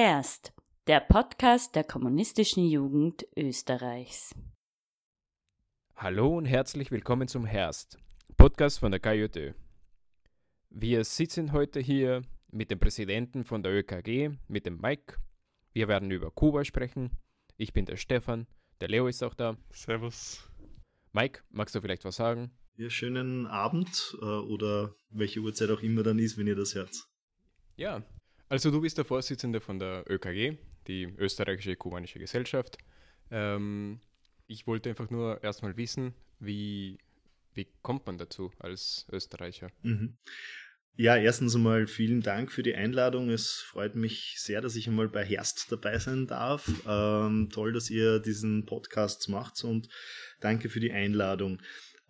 Herst, der Podcast der kommunistischen Jugend Österreichs. Hallo und herzlich willkommen zum Herst, Podcast von der KJÖ. Wir sitzen heute hier mit dem Präsidenten von der ÖKG, mit dem Mike. Wir werden über Kuba sprechen. Ich bin der Stefan, der Leo ist auch da. Servus. Mike, magst du vielleicht was sagen? Ja, schönen Abend oder welche Uhrzeit auch immer dann ist, wenn ihr das hört. Ja, also du bist der Vorsitzende von der ÖKG, die Österreichische-Kubanische Gesellschaft. Ich wollte einfach nur erstmal wissen, Wie kommt man dazu als Österreicher? Ja, erstens einmal vielen Dank für die Einladung. Es freut mich sehr, dass ich einmal bei Herst dabei sein darf. Toll, dass ihr diesen Podcast macht und danke für die Einladung.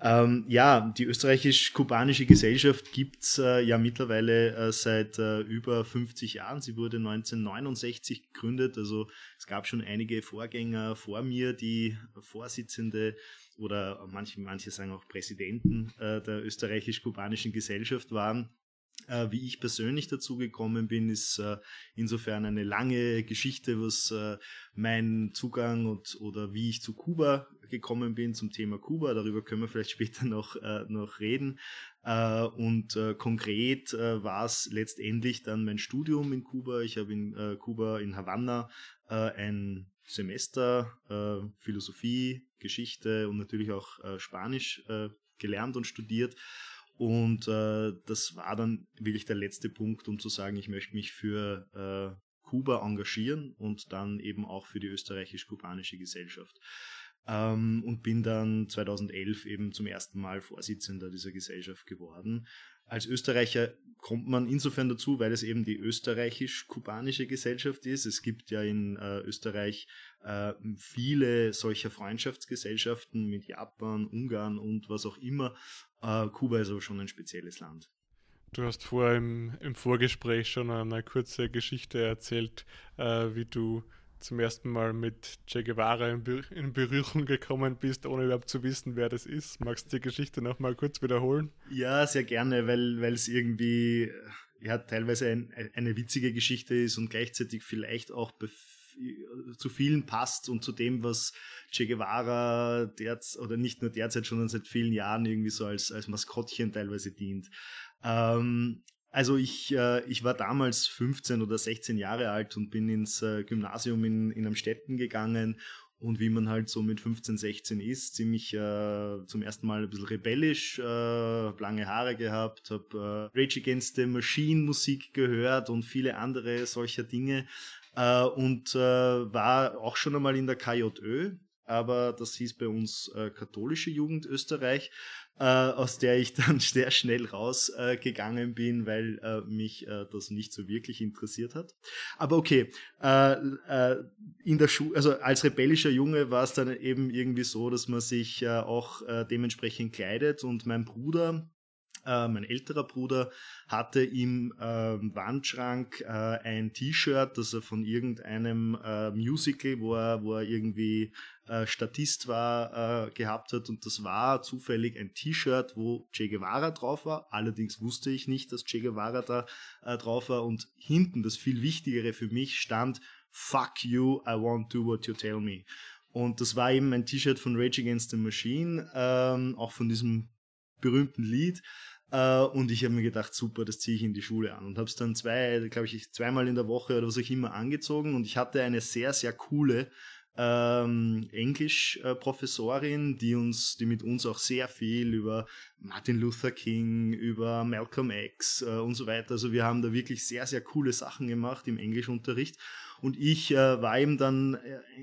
Ja, die Österreichisch-Kubanische Gesellschaft gibt es ja mittlerweile seit über 50 Jahren. Sie wurde 1969 gegründet, also es gab schon einige Vorgänger vor mir, die Vorsitzende oder manche sagen auch Präsidenten der Österreichisch-Kubanischen Gesellschaft waren. Wie ich persönlich dazu gekommen bin, ist insofern eine lange Geschichte, was mein Zugang oder wie ich zu Kuba gekommen bin, zum Thema Kuba. Darüber können wir vielleicht später noch reden. Konkret war es letztendlich dann mein Studium in Kuba. Ich habe in Kuba, in Havanna, ein Semester Philosophie, Geschichte und natürlich auch Spanisch gelernt und studiert. Und das war dann wirklich der letzte Punkt, um zu sagen, ich möchte mich für Kuba engagieren und dann eben auch für die österreichisch-kubanische Gesellschaft. Und bin dann 2011 eben zum ersten Mal Vorsitzender dieser Gesellschaft geworden. Als Österreicher kommt man insofern dazu, weil es eben die österreichisch-kubanische Gesellschaft ist. Es gibt ja in Österreich viele solcher Freundschaftsgesellschaften mit Japan, Ungarn und was auch immer. Kuba ist aber schon ein spezielles Land. Du hast vorher im Vorgespräch schon eine kurze Geschichte erzählt, wie du zum ersten Mal mit Che Guevara in Berührung gekommen bist, ohne überhaupt zu wissen, wer das ist. Magst du die Geschichte nochmal kurz wiederholen? Ja, sehr gerne, weil es irgendwie ja teilweise eine witzige Geschichte ist und gleichzeitig vielleicht auch zu vielen passt und zu dem, was Che Guevara oder nicht nur derzeit, sondern seit vielen Jahren irgendwie so als Maskottchen teilweise dient. Also ich war damals 15 oder 16 Jahre alt und bin ins Gymnasium in Amstetten gegangen und wie man halt so mit 15, 16 ist, ziemlich zum ersten Mal ein bisschen rebellisch, lange Haare gehabt, habe Rage Against the Machine Musik gehört und viele andere solcher Dinge und war auch schon einmal in der KJÖ, aber das hieß bei uns katholische Jugend Österreich, aus der ich dann sehr schnell rausgegangen bin, weil mich das nicht so wirklich interessiert hat. Aber okay, also als rebellischer Junge war es dann eben irgendwie so, dass man sich auch dementsprechend kleidet und mein älterer Bruder hatte im Wandschrank ein T-Shirt, das er von irgendeinem Musical, wo er irgendwie Statist war, gehabt hat. Und das war zufällig ein T-Shirt, wo Che Guevara drauf war. Allerdings wusste ich nicht, dass Che Guevara da drauf war. Und hinten, das viel Wichtigere für mich, stand Fuck you, I won't do what you tell me. Und das war eben ein T-Shirt von Rage Against the Machine, auch von diesem berühmten Lied. Und ich habe mir gedacht, super, das ziehe ich in die Schule an und habe es dann zweimal in der Woche oder was auch immer angezogen und ich hatte eine sehr, sehr coole Englischprofessorin, die mit uns auch sehr viel über Martin Luther King, über Malcolm X und so weiter, also wir haben da wirklich sehr, sehr coole Sachen gemacht im Englischunterricht. Und ich war eben dann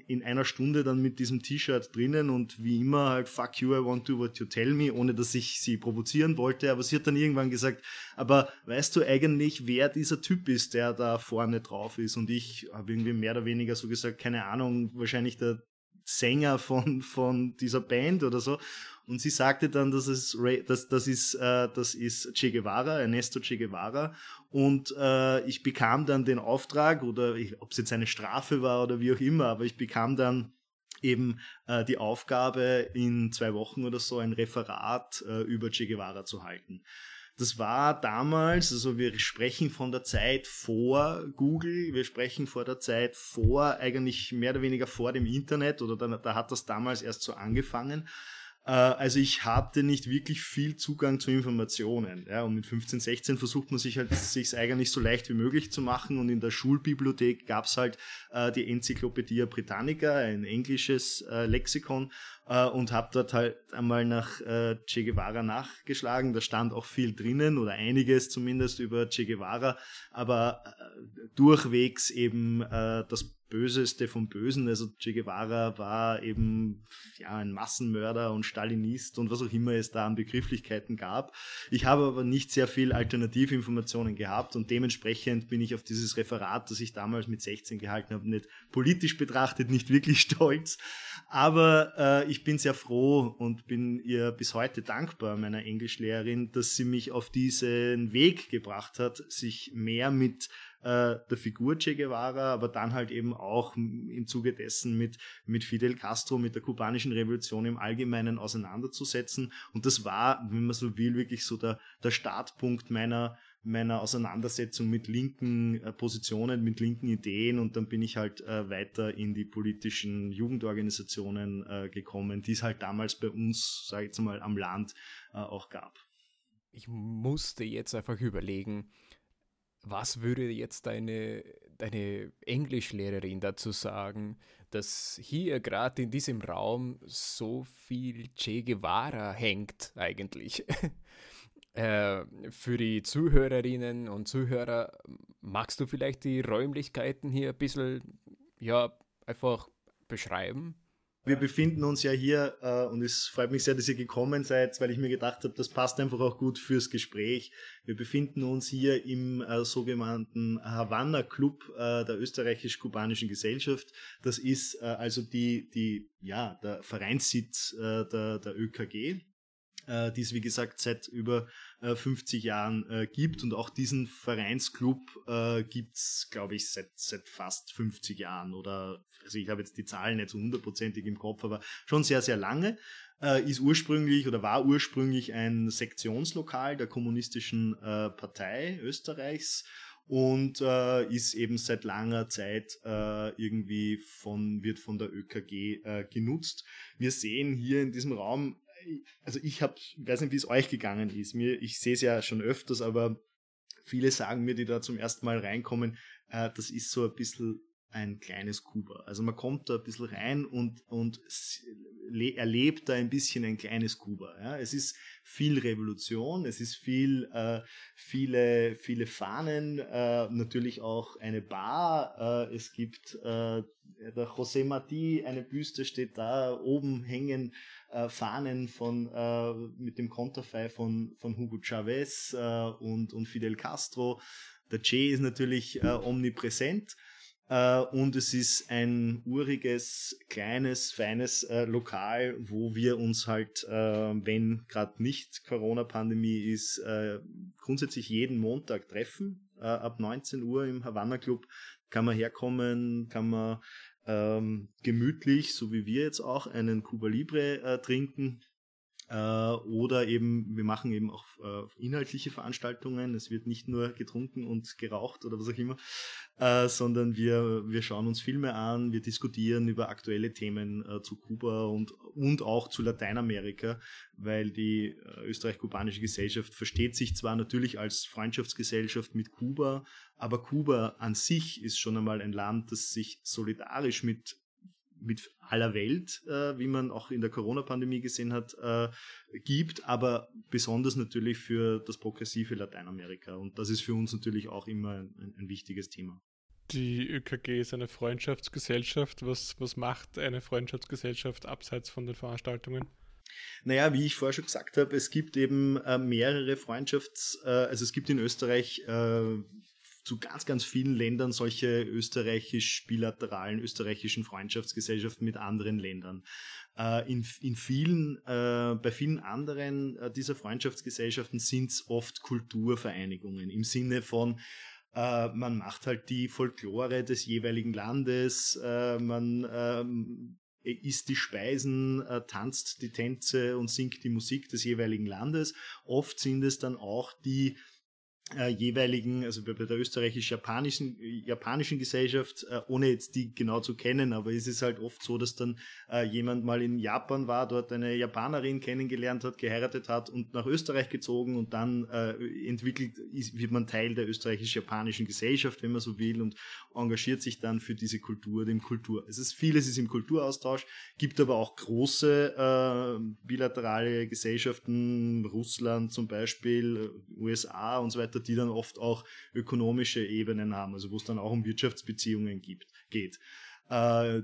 in einer Stunde dann mit diesem T-Shirt drinnen und wie immer halt, fuck you, I won't do what you tell me, ohne dass ich sie provozieren wollte. Aber sie hat dann irgendwann gesagt, aber weißt du eigentlich, wer dieser Typ ist, der da vorne drauf ist? Und ich habe irgendwie mehr oder weniger so gesagt, keine Ahnung, wahrscheinlich der Sänger von dieser Band oder so. Und sie sagte dann, das ist Che Guevara, Ernesto Che Guevara. Und ich bekam dann den Auftrag, oder ob es jetzt eine Strafe war oder wie auch immer, aber ich bekam dann eben die Aufgabe, in 2 Wochen oder so ein Referat über Che Guevara zu halten. Das war damals, also wir sprechen von der Zeit vor Google, wir sprechen von der Zeit vor, eigentlich mehr oder weniger vor dem Internet, oder da hat das damals erst so angefangen. Also ich hatte nicht wirklich viel Zugang zu Informationen. Ja, und mit 15, 16 versucht man sich halt, sich's eigentlich so leicht wie möglich zu machen. Und in der Schulbibliothek gab's halt die Enzyklopädie Britannica, ein englisches Lexikon, und habe dort halt einmal nach Che Guevara nachgeschlagen. Da stand auch viel drinnen oder einiges zumindest über Che Guevara, aber durchwegs eben das Böseste vom Bösen. Also Che Guevara war eben ja ein Massenmörder und Stalinist und was auch immer es da an Begrifflichkeiten gab. Ich habe aber nicht sehr viel Alternativinformationen gehabt und dementsprechend bin ich auf dieses Referat, das ich damals mit 16 gehalten habe, nicht politisch betrachtet, nicht wirklich stolz. Aber ich bin sehr froh und bin ihr bis heute dankbar, meiner Englischlehrerin, dass sie mich auf diesen Weg gebracht hat, sich mehr mit der Figur Che Guevara, aber dann halt eben auch im Zuge dessen mit Fidel Castro, mit der kubanischen Revolution im Allgemeinen auseinanderzusetzen. Und das war, wenn man so will, wirklich so der Startpunkt meiner Auseinandersetzung mit linken Positionen, mit linken Ideen, und dann bin ich halt weiter in die politischen Jugendorganisationen gekommen, die es halt damals bei uns, sage ich jetzt mal, am Land auch gab. Ich musste jetzt einfach überlegen, was würde jetzt deine Englischlehrerin dazu sagen, dass hier gerade in diesem Raum so viel Che Guevara hängt eigentlich? Für die Zuhörerinnen und Zuhörer, magst du vielleicht die Räumlichkeiten hier ein bisschen, ja, einfach beschreiben? Wir befinden uns ja hier, und es freut mich sehr, dass ihr gekommen seid, weil ich mir gedacht habe, das passt einfach auch gut fürs Gespräch. Wir befinden uns hier im sogenannten Havanna-Club der Österreichisch-Kubanischen Gesellschaft. Das ist also der Vereinssitz der ÖKG, die es, wie gesagt, seit über 50 Jahren gibt. Und auch diesen Vereinsclub gibt es, glaube ich, seit fast 50 Jahren. Also ich habe jetzt die Zahlen nicht so hundertprozentig im Kopf, aber schon sehr, sehr lange. War ursprünglich ein Sektionslokal der Kommunistischen Partei Österreichs. Und ist eben seit langer Zeit irgendwie wird von der ÖKG genutzt. Wir sehen hier in diesem Raum, also ich weiß nicht, wie es euch gegangen ist. Ich sehe es ja schon öfters, aber viele sagen mir, die da zum ersten Mal reinkommen, das ist so ein bisschen ein kleines Kuba. Also man kommt da ein bisschen rein und erlebt da ein bisschen ein kleines Kuba. Ja? Es ist viel Revolution, es ist viele Fahnen, natürlich auch eine Bar, es gibt der José Martí, eine Büste steht da, oben hängen Fahnen mit dem Konterfei von Hugo Chavez und Fidel Castro. Der Che ist natürlich omnipräsent. Und es ist ein uriges, kleines, feines Lokal, wo wir uns halt, wenn gerade nicht Corona-Pandemie ist, grundsätzlich jeden Montag treffen. Ab 19 Uhr im Havanna-Club kann man herkommen, kann man gemütlich, so wie wir jetzt auch, einen Cuba Libre trinken. Oder eben, wir machen eben auch inhaltliche Veranstaltungen, es wird nicht nur getrunken und geraucht oder was auch immer, sondern wir schauen uns Filme an, wir diskutieren über aktuelle Themen zu Kuba und auch zu Lateinamerika, weil die österreich-kubanische Gesellschaft versteht sich zwar natürlich als Freundschaftsgesellschaft mit Kuba, aber Kuba an sich ist schon einmal ein Land, das sich solidarisch mit aller Welt, wie man auch in der Corona-Pandemie gesehen hat, gibt, aber besonders natürlich für das progressive Lateinamerika. Und das ist für uns natürlich auch immer ein wichtiges Thema. Die ÖKG ist eine Freundschaftsgesellschaft. Was macht eine Freundschaftsgesellschaft abseits von den Veranstaltungen? Naja, wie ich vorher schon gesagt habe, es gibt eben mehrere es gibt in Österreich zu ganz, ganz vielen Ländern solche österreichisch-bilateralen, österreichischen Freundschaftsgesellschaften mit anderen Ländern. Bei vielen anderen dieser Freundschaftsgesellschaften sind es oft Kulturvereinigungen im Sinne von, man macht halt die Folklore des jeweiligen Landes, man isst die Speisen, tanzt die Tänze und singt die Musik des jeweiligen Landes. Oft sind es dann auch die jeweiligen, also bei der österreichisch-japanischen Gesellschaft, ohne jetzt die genau zu kennen, aber es ist halt oft so, dass dann jemand mal in Japan war, dort eine Japanerin kennengelernt hat, geheiratet hat und nach Österreich gezogen und dann wird man Teil der österreichisch-japanischen Gesellschaft, wenn man so will, und engagiert sich dann für diese Kultur, Es ist vieles ist im Kulturaustausch, gibt aber auch große bilaterale Gesellschaften, Russland zum Beispiel, USA und so weiter, die dann oft auch ökonomische Ebenen haben, also wo es dann auch um Wirtschaftsbeziehungen geht.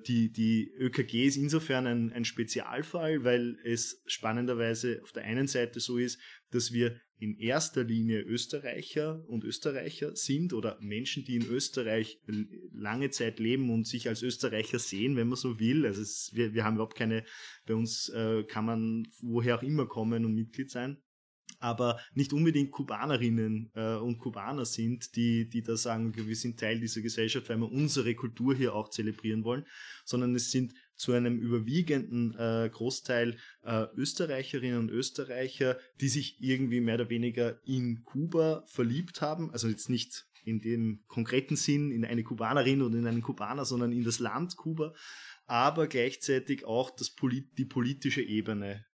Die ÖKG ist insofern ein Spezialfall, weil es spannenderweise auf der einen Seite so ist, dass wir in erster Linie Österreicher und Österreicher sind oder Menschen, die in Österreich lange Zeit leben und sich als Österreicher sehen, wenn man so will. Also wir haben überhaupt keine, bei uns kann man woher auch immer kommen und Mitglied sein, aber nicht unbedingt Kubanerinnen und Kubaner sind, die da sagen, wir sind Teil dieser Gesellschaft, weil wir unsere Kultur hier auch zelebrieren wollen, sondern es sind zu einem überwiegenden Großteil Österreicherinnen und Österreicher, die sich irgendwie mehr oder weniger in Kuba verliebt haben, also jetzt nicht in dem konkreten Sinn in eine Kubanerin oder in einen Kubaner, sondern in das Land Kuba, aber gleichzeitig auch die politische Ebene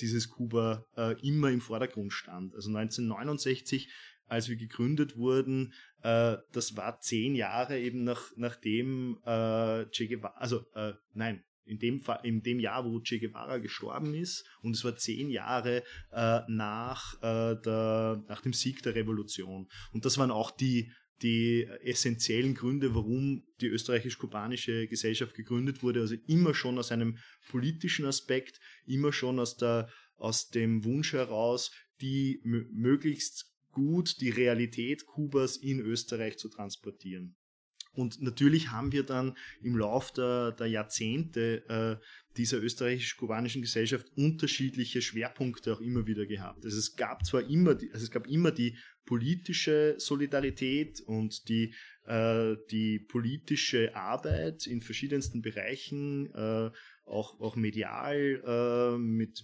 dieses Kuba immer im Vordergrund stand. Also 1969, als wir gegründet wurden, das war 10 Jahre eben nachdem Che Guevara, in dem Jahr, wo Che Guevara gestorben ist, und es war 10 Jahre nach dem Sieg der Revolution. Und das waren auch die essentiellen Gründe, warum die österreichisch-kubanische Gesellschaft gegründet wurde, also immer schon aus einem politischen Aspekt, immer schon aus dem Wunsch heraus, die möglichst gut die Realität Kubas in Österreich zu transportieren. Und natürlich haben wir dann im Lauf der Jahrzehnte dieser österreichisch-kubanischen Gesellschaft unterschiedliche Schwerpunkte auch immer wieder gehabt. Also es gab immer die politische Solidarität und die politische Arbeit in verschiedensten Bereichen, auch medial, mit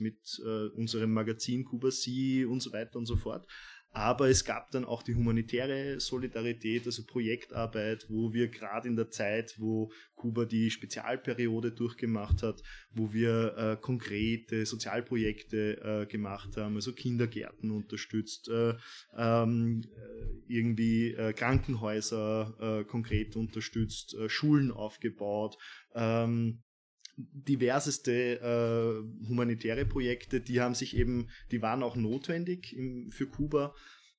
unserem Magazin Kubasi und so weiter und so fort. Aber es gab dann auch die humanitäre Solidarität, also Projektarbeit, wo wir gerade in der Zeit, wo Kuba die Spezialperiode durchgemacht hat, wo wir konkrete Sozialprojekte gemacht haben, also Kindergärten unterstützt, Krankenhäuser konkret unterstützt, Schulen aufgebaut, diverseste humanitäre Projekte, die waren auch notwendig für Kuba,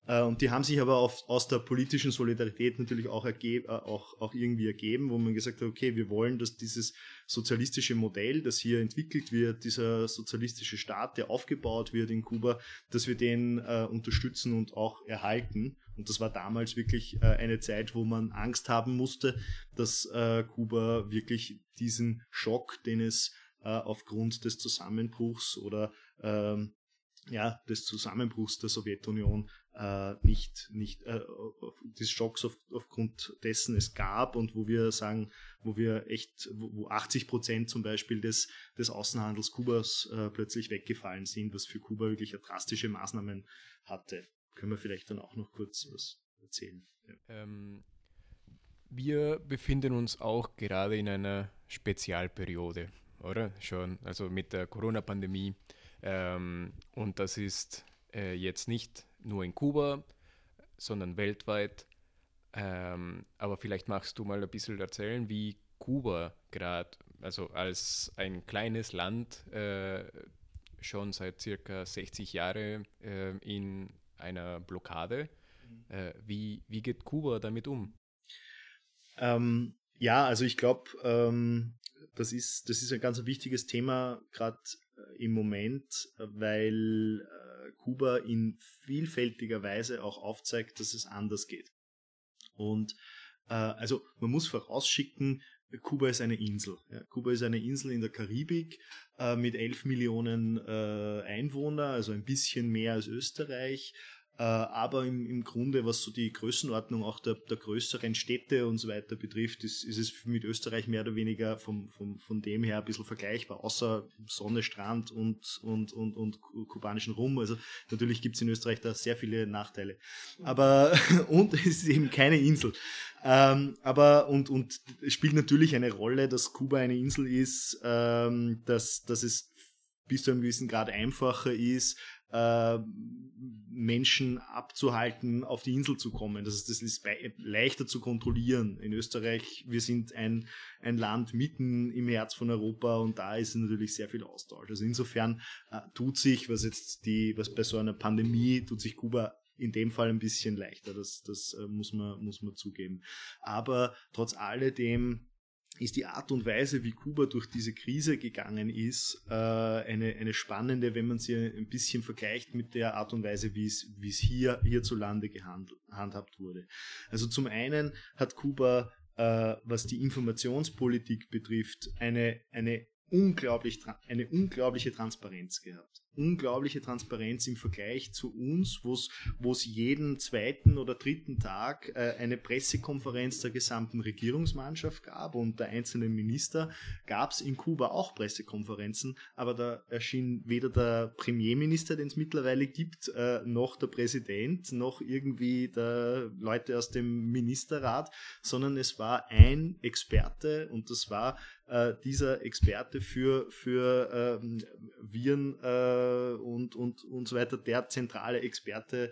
und die haben sich aber aus der politischen Solidarität natürlich auch irgendwie ergeben, wo man gesagt hat, okay, wir wollen, dass dieses sozialistische Modell, das hier entwickelt wird, dieser sozialistische Staat, der aufgebaut wird in Kuba, dass wir den unterstützen und auch erhalten. Und das war damals wirklich eine Zeit, wo man Angst haben musste, dass Kuba wirklich diesen Schock, den es aufgrund des Zusammenbruchs des Zusammenbruchs der Sowjetunion des Schocks aufgrund dessen es gab, und wo 80% zum Beispiel des Außenhandels Kubas plötzlich weggefallen sind, was für Kuba wirklich drastische Maßnahmen hatte. Können wir vielleicht dann auch noch kurz was erzählen. Ja. Wir befinden uns auch gerade in einer Spezialperiode, oder? Schon, also mit der Corona-Pandemie. Und das ist jetzt nicht nur in Kuba, sondern weltweit. Aber vielleicht magst du mal ein bisschen erzählen, wie Kuba gerade, also als ein kleines Land, schon seit circa 60 Jahren in einer Blockade. Wie geht Kuba damit um? Also ich glaube, das ist ein ganz wichtiges Thema gerade im Moment, weil Kuba in vielfältiger Weise auch aufzeigt, dass es anders geht. Und also man muss vorausschicken, Kuba ist eine Insel. Ja. Kuba ist eine Insel in der Karibik mit 11 Millionen Einwohner, also ein bisschen mehr als Österreich, Aber im Grunde, was so die Größenordnung auch der größeren Städte und so weiter betrifft, ist es mit Österreich mehr oder weniger von dem her ein bisschen vergleichbar, außer Sonne, Strand und kubanischen Rum. Also natürlich gibt es in Österreich da sehr viele Nachteile. Aber und es ist eben keine Insel. Aber es spielt natürlich eine Rolle, dass Kuba eine Insel ist, dass es bis zu einem gewissen Grad einfacher ist, Menschen abzuhalten, auf die Insel zu kommen. Das ist leichter zu kontrollieren. In Österreich, wir sind ein Land mitten im Herz von Europa und da ist natürlich sehr viel Austausch. Also insofern tut sich, was bei so einer Pandemie, tut sich Kuba in dem Fall ein bisschen leichter. Das muss man zugeben. Aber trotz alledem ist die Art und Weise, wie Kuba durch diese Krise gegangen ist, eine spannende, wenn man sie ein bisschen vergleicht mit der Art und Weise, wie es hierzulande gehandhabt wurde. Also zum einen hat Kuba, was die Informationspolitik betrifft, eine unglaubliche Transparenz gehabt. Unglaubliche Transparenz im Vergleich zu uns, wo es jeden zweiten oder dritten Tag eine Pressekonferenz der gesamten Regierungsmannschaft gab und der einzelnen Minister. Gab es in Kuba auch Pressekonferenzen, aber da erschien weder der Premierminister, den es mittlerweile gibt, noch der Präsident, noch irgendwie der Leute aus dem Ministerrat, sondern es war ein Experte und das war dieser Experte für Viren und so weiter, der zentrale Experte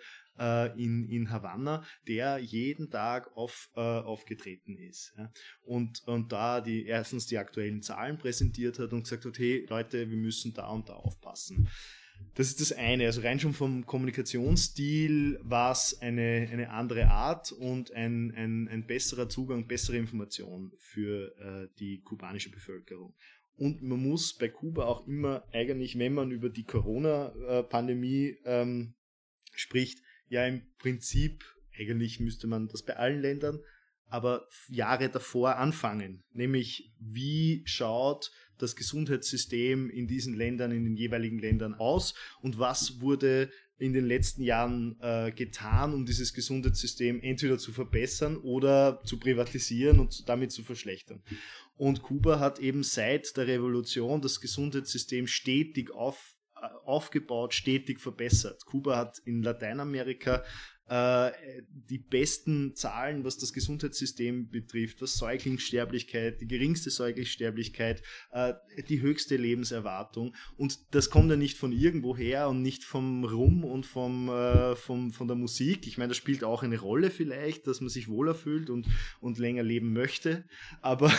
in Havanna, der jeden Tag aufgetreten ist, ja. Und da erstens die aktuellen Zahlen präsentiert hat und gesagt hat, hey Leute, wir müssen da und da aufpassen. Das ist das eine, also rein schon vom Kommunikationsstil war es eine andere Art und ein besserer Zugang, bessere Information für die kubanische Bevölkerung. Und man muss bei Kuba auch immer eigentlich, wenn man über die Corona-Pandemie spricht, ja im Prinzip, eigentlich müsste man das bei allen Ländern, aber Jahre davor anfangen. Nämlich, wie schaut das Gesundheitssystem in diesen Ländern, in den jeweiligen Ländern aus und was wurde in den letzten Jahren getan, um dieses Gesundheitssystem entweder zu verbessern oder zu privatisieren und damit zu verschlechtern. Und Kuba hat eben seit der Revolution das Gesundheitssystem stetig aufgebaut, stetig verbessert. Kuba hat in Lateinamerika die besten Zahlen, was das Gesundheitssystem betrifft, was Säuglingssterblichkeit, die geringste Säuglingssterblichkeit, die höchste Lebenserwartung. Und das kommt ja nicht von irgendwoher und nicht vom Rum und von der Musik. Ich meine, das spielt auch eine Rolle vielleicht, dass man sich wohler fühlt und länger leben möchte. Aber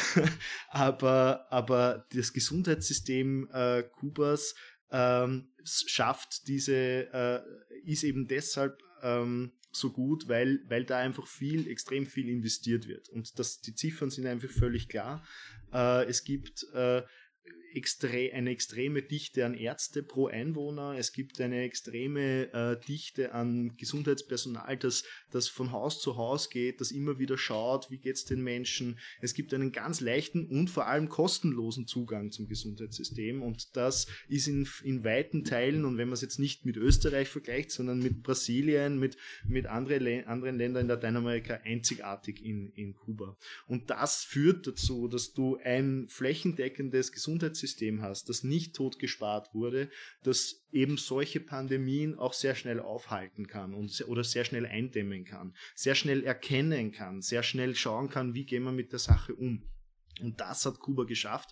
das Gesundheitssystem Kubas schafft ist eben deshalb so gut, weil da einfach extrem viel investiert wird. Und die Ziffern sind einfach völlig klar. Es gibt eine extreme Dichte an Ärzte pro Einwohner. Es gibt eine extreme Dichte an Gesundheitspersonal, das von Haus zu Haus geht, das immer wieder schaut, wie geht's den Menschen. Es gibt einen ganz leichten und vor allem kostenlosen Zugang zum Gesundheitssystem und das ist in weiten Teilen, und wenn man es jetzt nicht mit Österreich vergleicht, sondern mit Brasilien, mit anderen Ländern in Lateinamerika, einzigartig in Kuba. Und das führt dazu, dass du ein flächendeckendes Gesundheitssystem hast, das nicht totgespart wurde, das eben solche Pandemien auch sehr schnell aufhalten kann oder sehr schnell eindämmen kann, sehr schnell erkennen kann, sehr schnell schauen kann, wie gehen wir mit der Sache um. Und das hat Kuba geschafft,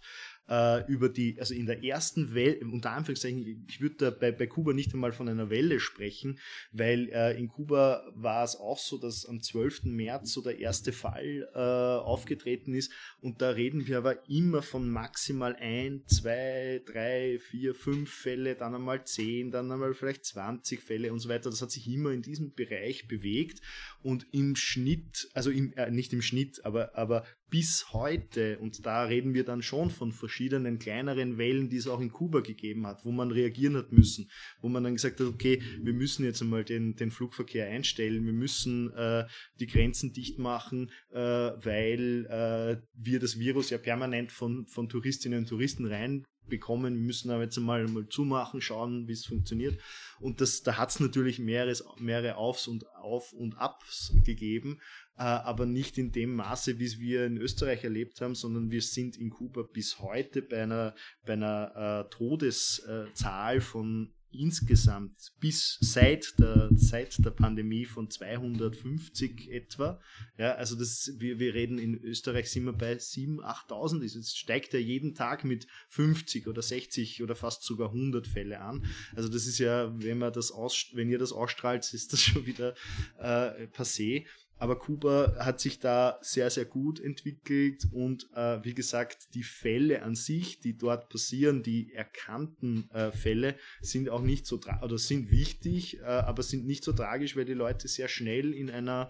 also in der ersten Welle, unter Anführungszeichen, ich würde da bei Kuba nicht einmal von einer Welle sprechen, weil in Kuba war es auch so, dass am 12. März so der erste Fall aufgetreten ist und da reden wir aber immer von maximal 1, 2, 3, 4, 5 Fälle, dann einmal 10, dann einmal vielleicht 20 Fälle und so weiter. Das hat sich immer in diesem Bereich bewegt und im Schnitt, also nicht im Schnitt, aber bis heute, und da reden wir dann schon von verschiedenen kleineren Wellen, die es auch in Kuba gegeben hat, wo man reagieren hat müssen, wo man dann gesagt hat, okay, wir müssen jetzt einmal den Flugverkehr einstellen, wir müssen die Grenzen dicht machen, weil wir das Virus ja permanent von Touristinnen und Touristen rein bekommen, wir müssen aber jetzt mal zumachen, schauen, wie es funktioniert. Und da hat es natürlich mehrere Auf- und Abs gegeben, aber nicht in dem Maße, wie es wir in Österreich erlebt haben, sondern wir sind in Kuba bis heute bei einer Todeszahl von insgesamt bis seit der Pandemie von 250 etwa. Ja, also wir reden, in Österreich sind wir bei 7.000, 8.000. Jetzt steigt ja jeden Tag mit 50 oder 60 oder fast sogar 100 Fälle an. Also das ist ja, wenn ihr das ausstrahlt, ist das schon wieder passé. Aber Kuba hat sich da sehr, sehr gut entwickelt und wie gesagt, die Fälle an sich, die dort passieren, die erkannten Fälle, sind auch nicht so sind wichtig, aber sind nicht so tragisch, weil die Leute sehr schnell in einer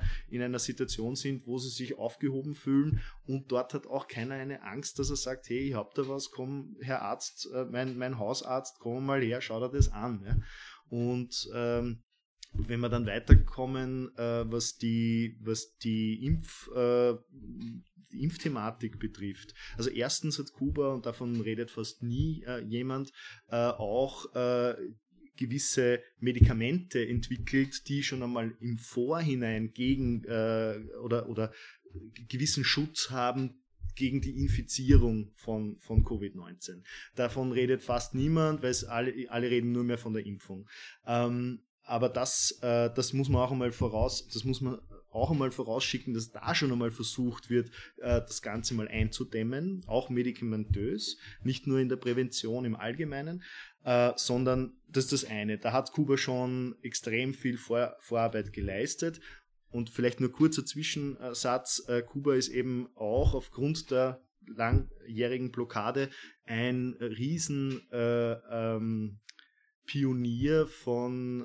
Situation sind, wo sie sich aufgehoben fühlen, und dort hat auch keiner eine Angst, dass er sagt, hey, ich hab da was, komm, Herr Arzt, mein Hausarzt, komm mal her, schau dir das an. Ja? Und wenn wir dann weiterkommen, was die Impfthematik betrifft. Also erstens hat Kuba, und davon redet fast nie jemand, auch gewisse Medikamente entwickelt, die schon einmal im Vorhinein gegen oder gewissen Schutz haben gegen die Infizierung von Covid-19. Davon redet fast niemand, weil alle reden nur mehr von der Impfung. Aber das muss man auch einmal vorausschicken, dass da schon einmal versucht wird, das Ganze mal einzudämmen, auch medikamentös, nicht nur in der Prävention im Allgemeinen, sondern das ist das eine. Da hat Kuba schon extrem viel Vorarbeit geleistet. Und vielleicht nur kurzer Zwischensatz, Kuba ist eben auch aufgrund der langjährigen Blockade ein riesen Pionier von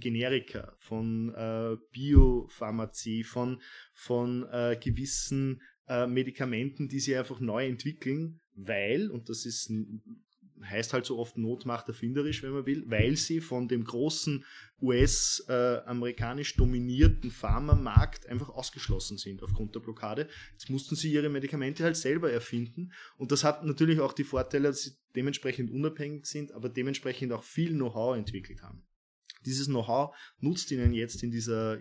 Generika, von Biopharmazie, von gewissen Medikamenten, die sie einfach neu entwickeln, weil, und das ist, heißt halt so oft, Not macht erfinderisch, wenn man will, weil sie von dem großen US-amerikanisch dominierten Pharmamarkt einfach ausgeschlossen sind aufgrund der Blockade. Jetzt mussten sie ihre Medikamente halt selber erfinden, und das hat natürlich auch die Vorteile, dass sie dementsprechend unabhängig sind, aber dementsprechend auch viel Know-how entwickelt haben. Dieses Know-how nutzt ihnen jetzt in dieser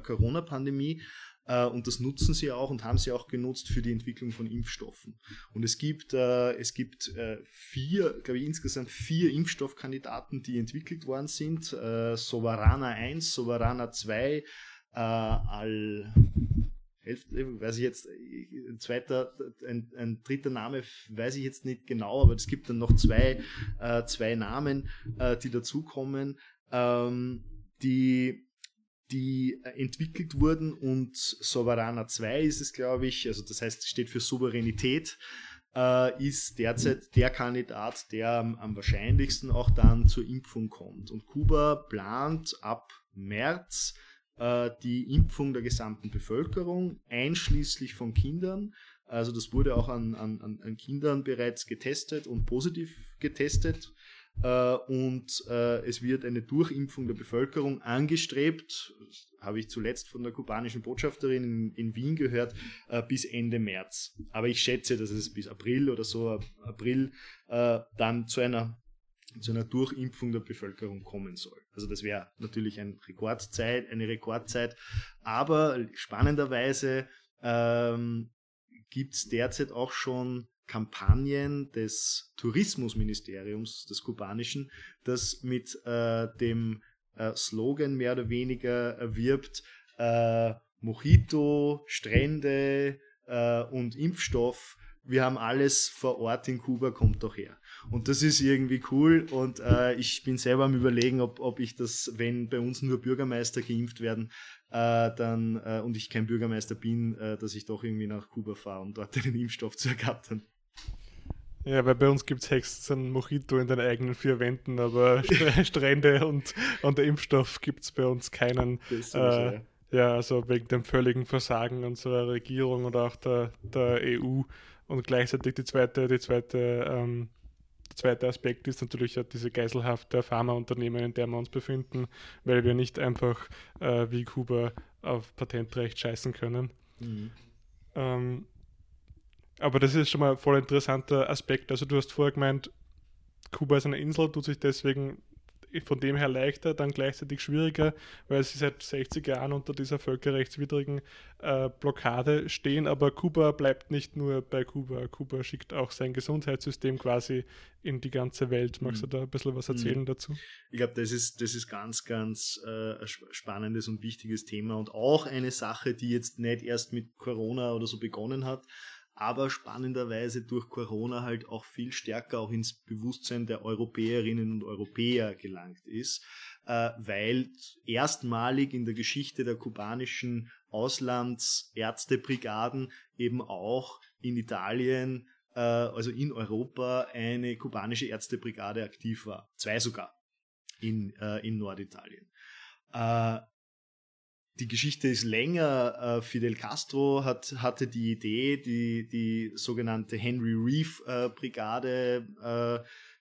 Corona-Pandemie. Und das nutzen sie auch und haben sie auch genutzt für die Entwicklung von Impfstoffen. Und es gibt insgesamt vier Impfstoffkandidaten, die entwickelt worden sind. Soberana 1, Soberana 2, weiß ich jetzt, ein dritter Name weiß ich jetzt nicht genau, aber es gibt dann noch zwei Namen, die dazukommen, die entwickelt wurden, und Soberana 2 ist es, glaube ich, also das heißt, steht für Souveränität, ist derzeit der Kandidat, der am wahrscheinlichsten auch dann zur Impfung kommt. Und Kuba plant ab März die Impfung der gesamten Bevölkerung, einschließlich von Kindern. Also das wurde auch an Kindern bereits getestet und positiv getestet. Und es wird eine Durchimpfung der Bevölkerung angestrebt, habe ich zuletzt von der kubanischen Botschafterin in Wien gehört, bis Ende März. Aber ich schätze, dass es bis April oder so, dann zu einer Durchimpfung der Bevölkerung kommen soll. Also das wäre natürlich eine Rekordzeit. Aber spannenderweise gibt es derzeit auch schon Kampagnen des Tourismusministeriums des kubanischen, das mit dem Slogan mehr oder weniger erwirbt, Mojito, Strände und Impfstoff, wir haben alles vor Ort in Kuba, kommt doch her. Und das ist irgendwie cool, und ich bin selber am Überlegen, ob ich das, wenn bei uns nur Bürgermeister geimpft werden, dann und ich kein Bürgermeister bin, dass ich doch irgendwie nach Kuba fahre, um dort den Impfstoff zu ergattern. Ja, weil bei uns gibt es höchstens ein Mojito in den eigenen vier Wänden, aber Strände und der Impfstoff gibt es bei uns keinen. Das ist so ja. Ja, also wegen dem völligen Versagen unserer Regierung und auch der EU. Und gleichzeitig der zweite Aspekt ist natürlich diese Geiselhaft der Pharmaunternehmen, in der wir uns befinden, weil wir nicht einfach wie Kuba auf Patentrecht scheißen können. Mhm. Aber das ist schon mal ein voll interessanter Aspekt. Also du hast vorher gemeint, Kuba ist eine Insel, tut sich deswegen von dem her leichter, dann gleichzeitig schwieriger, weil sie seit 60 Jahren unter dieser völkerrechtswidrigen Blockade stehen. Aber Kuba bleibt nicht nur bei Kuba. Kuba schickt auch sein Gesundheitssystem quasi in die ganze Welt. Magst du da ein bisschen was erzählen dazu? Ich glaube, das ist ganz, ganz ein spannendes und wichtiges Thema und auch eine Sache, die jetzt nicht erst mit Corona oder so begonnen hat, aber spannenderweise durch Corona halt auch viel stärker auch ins Bewusstsein der Europäerinnen und Europäer gelangt ist, weil erstmalig in der Geschichte der kubanischen Auslandsärztebrigaden eben auch in Italien, also in Europa, eine kubanische Ärztebrigade aktiv war. 2 sogar in Norditalien. Die Geschichte ist länger. Fidel Castro hatte die Idee, die sogenannte Henry Reeve Brigade,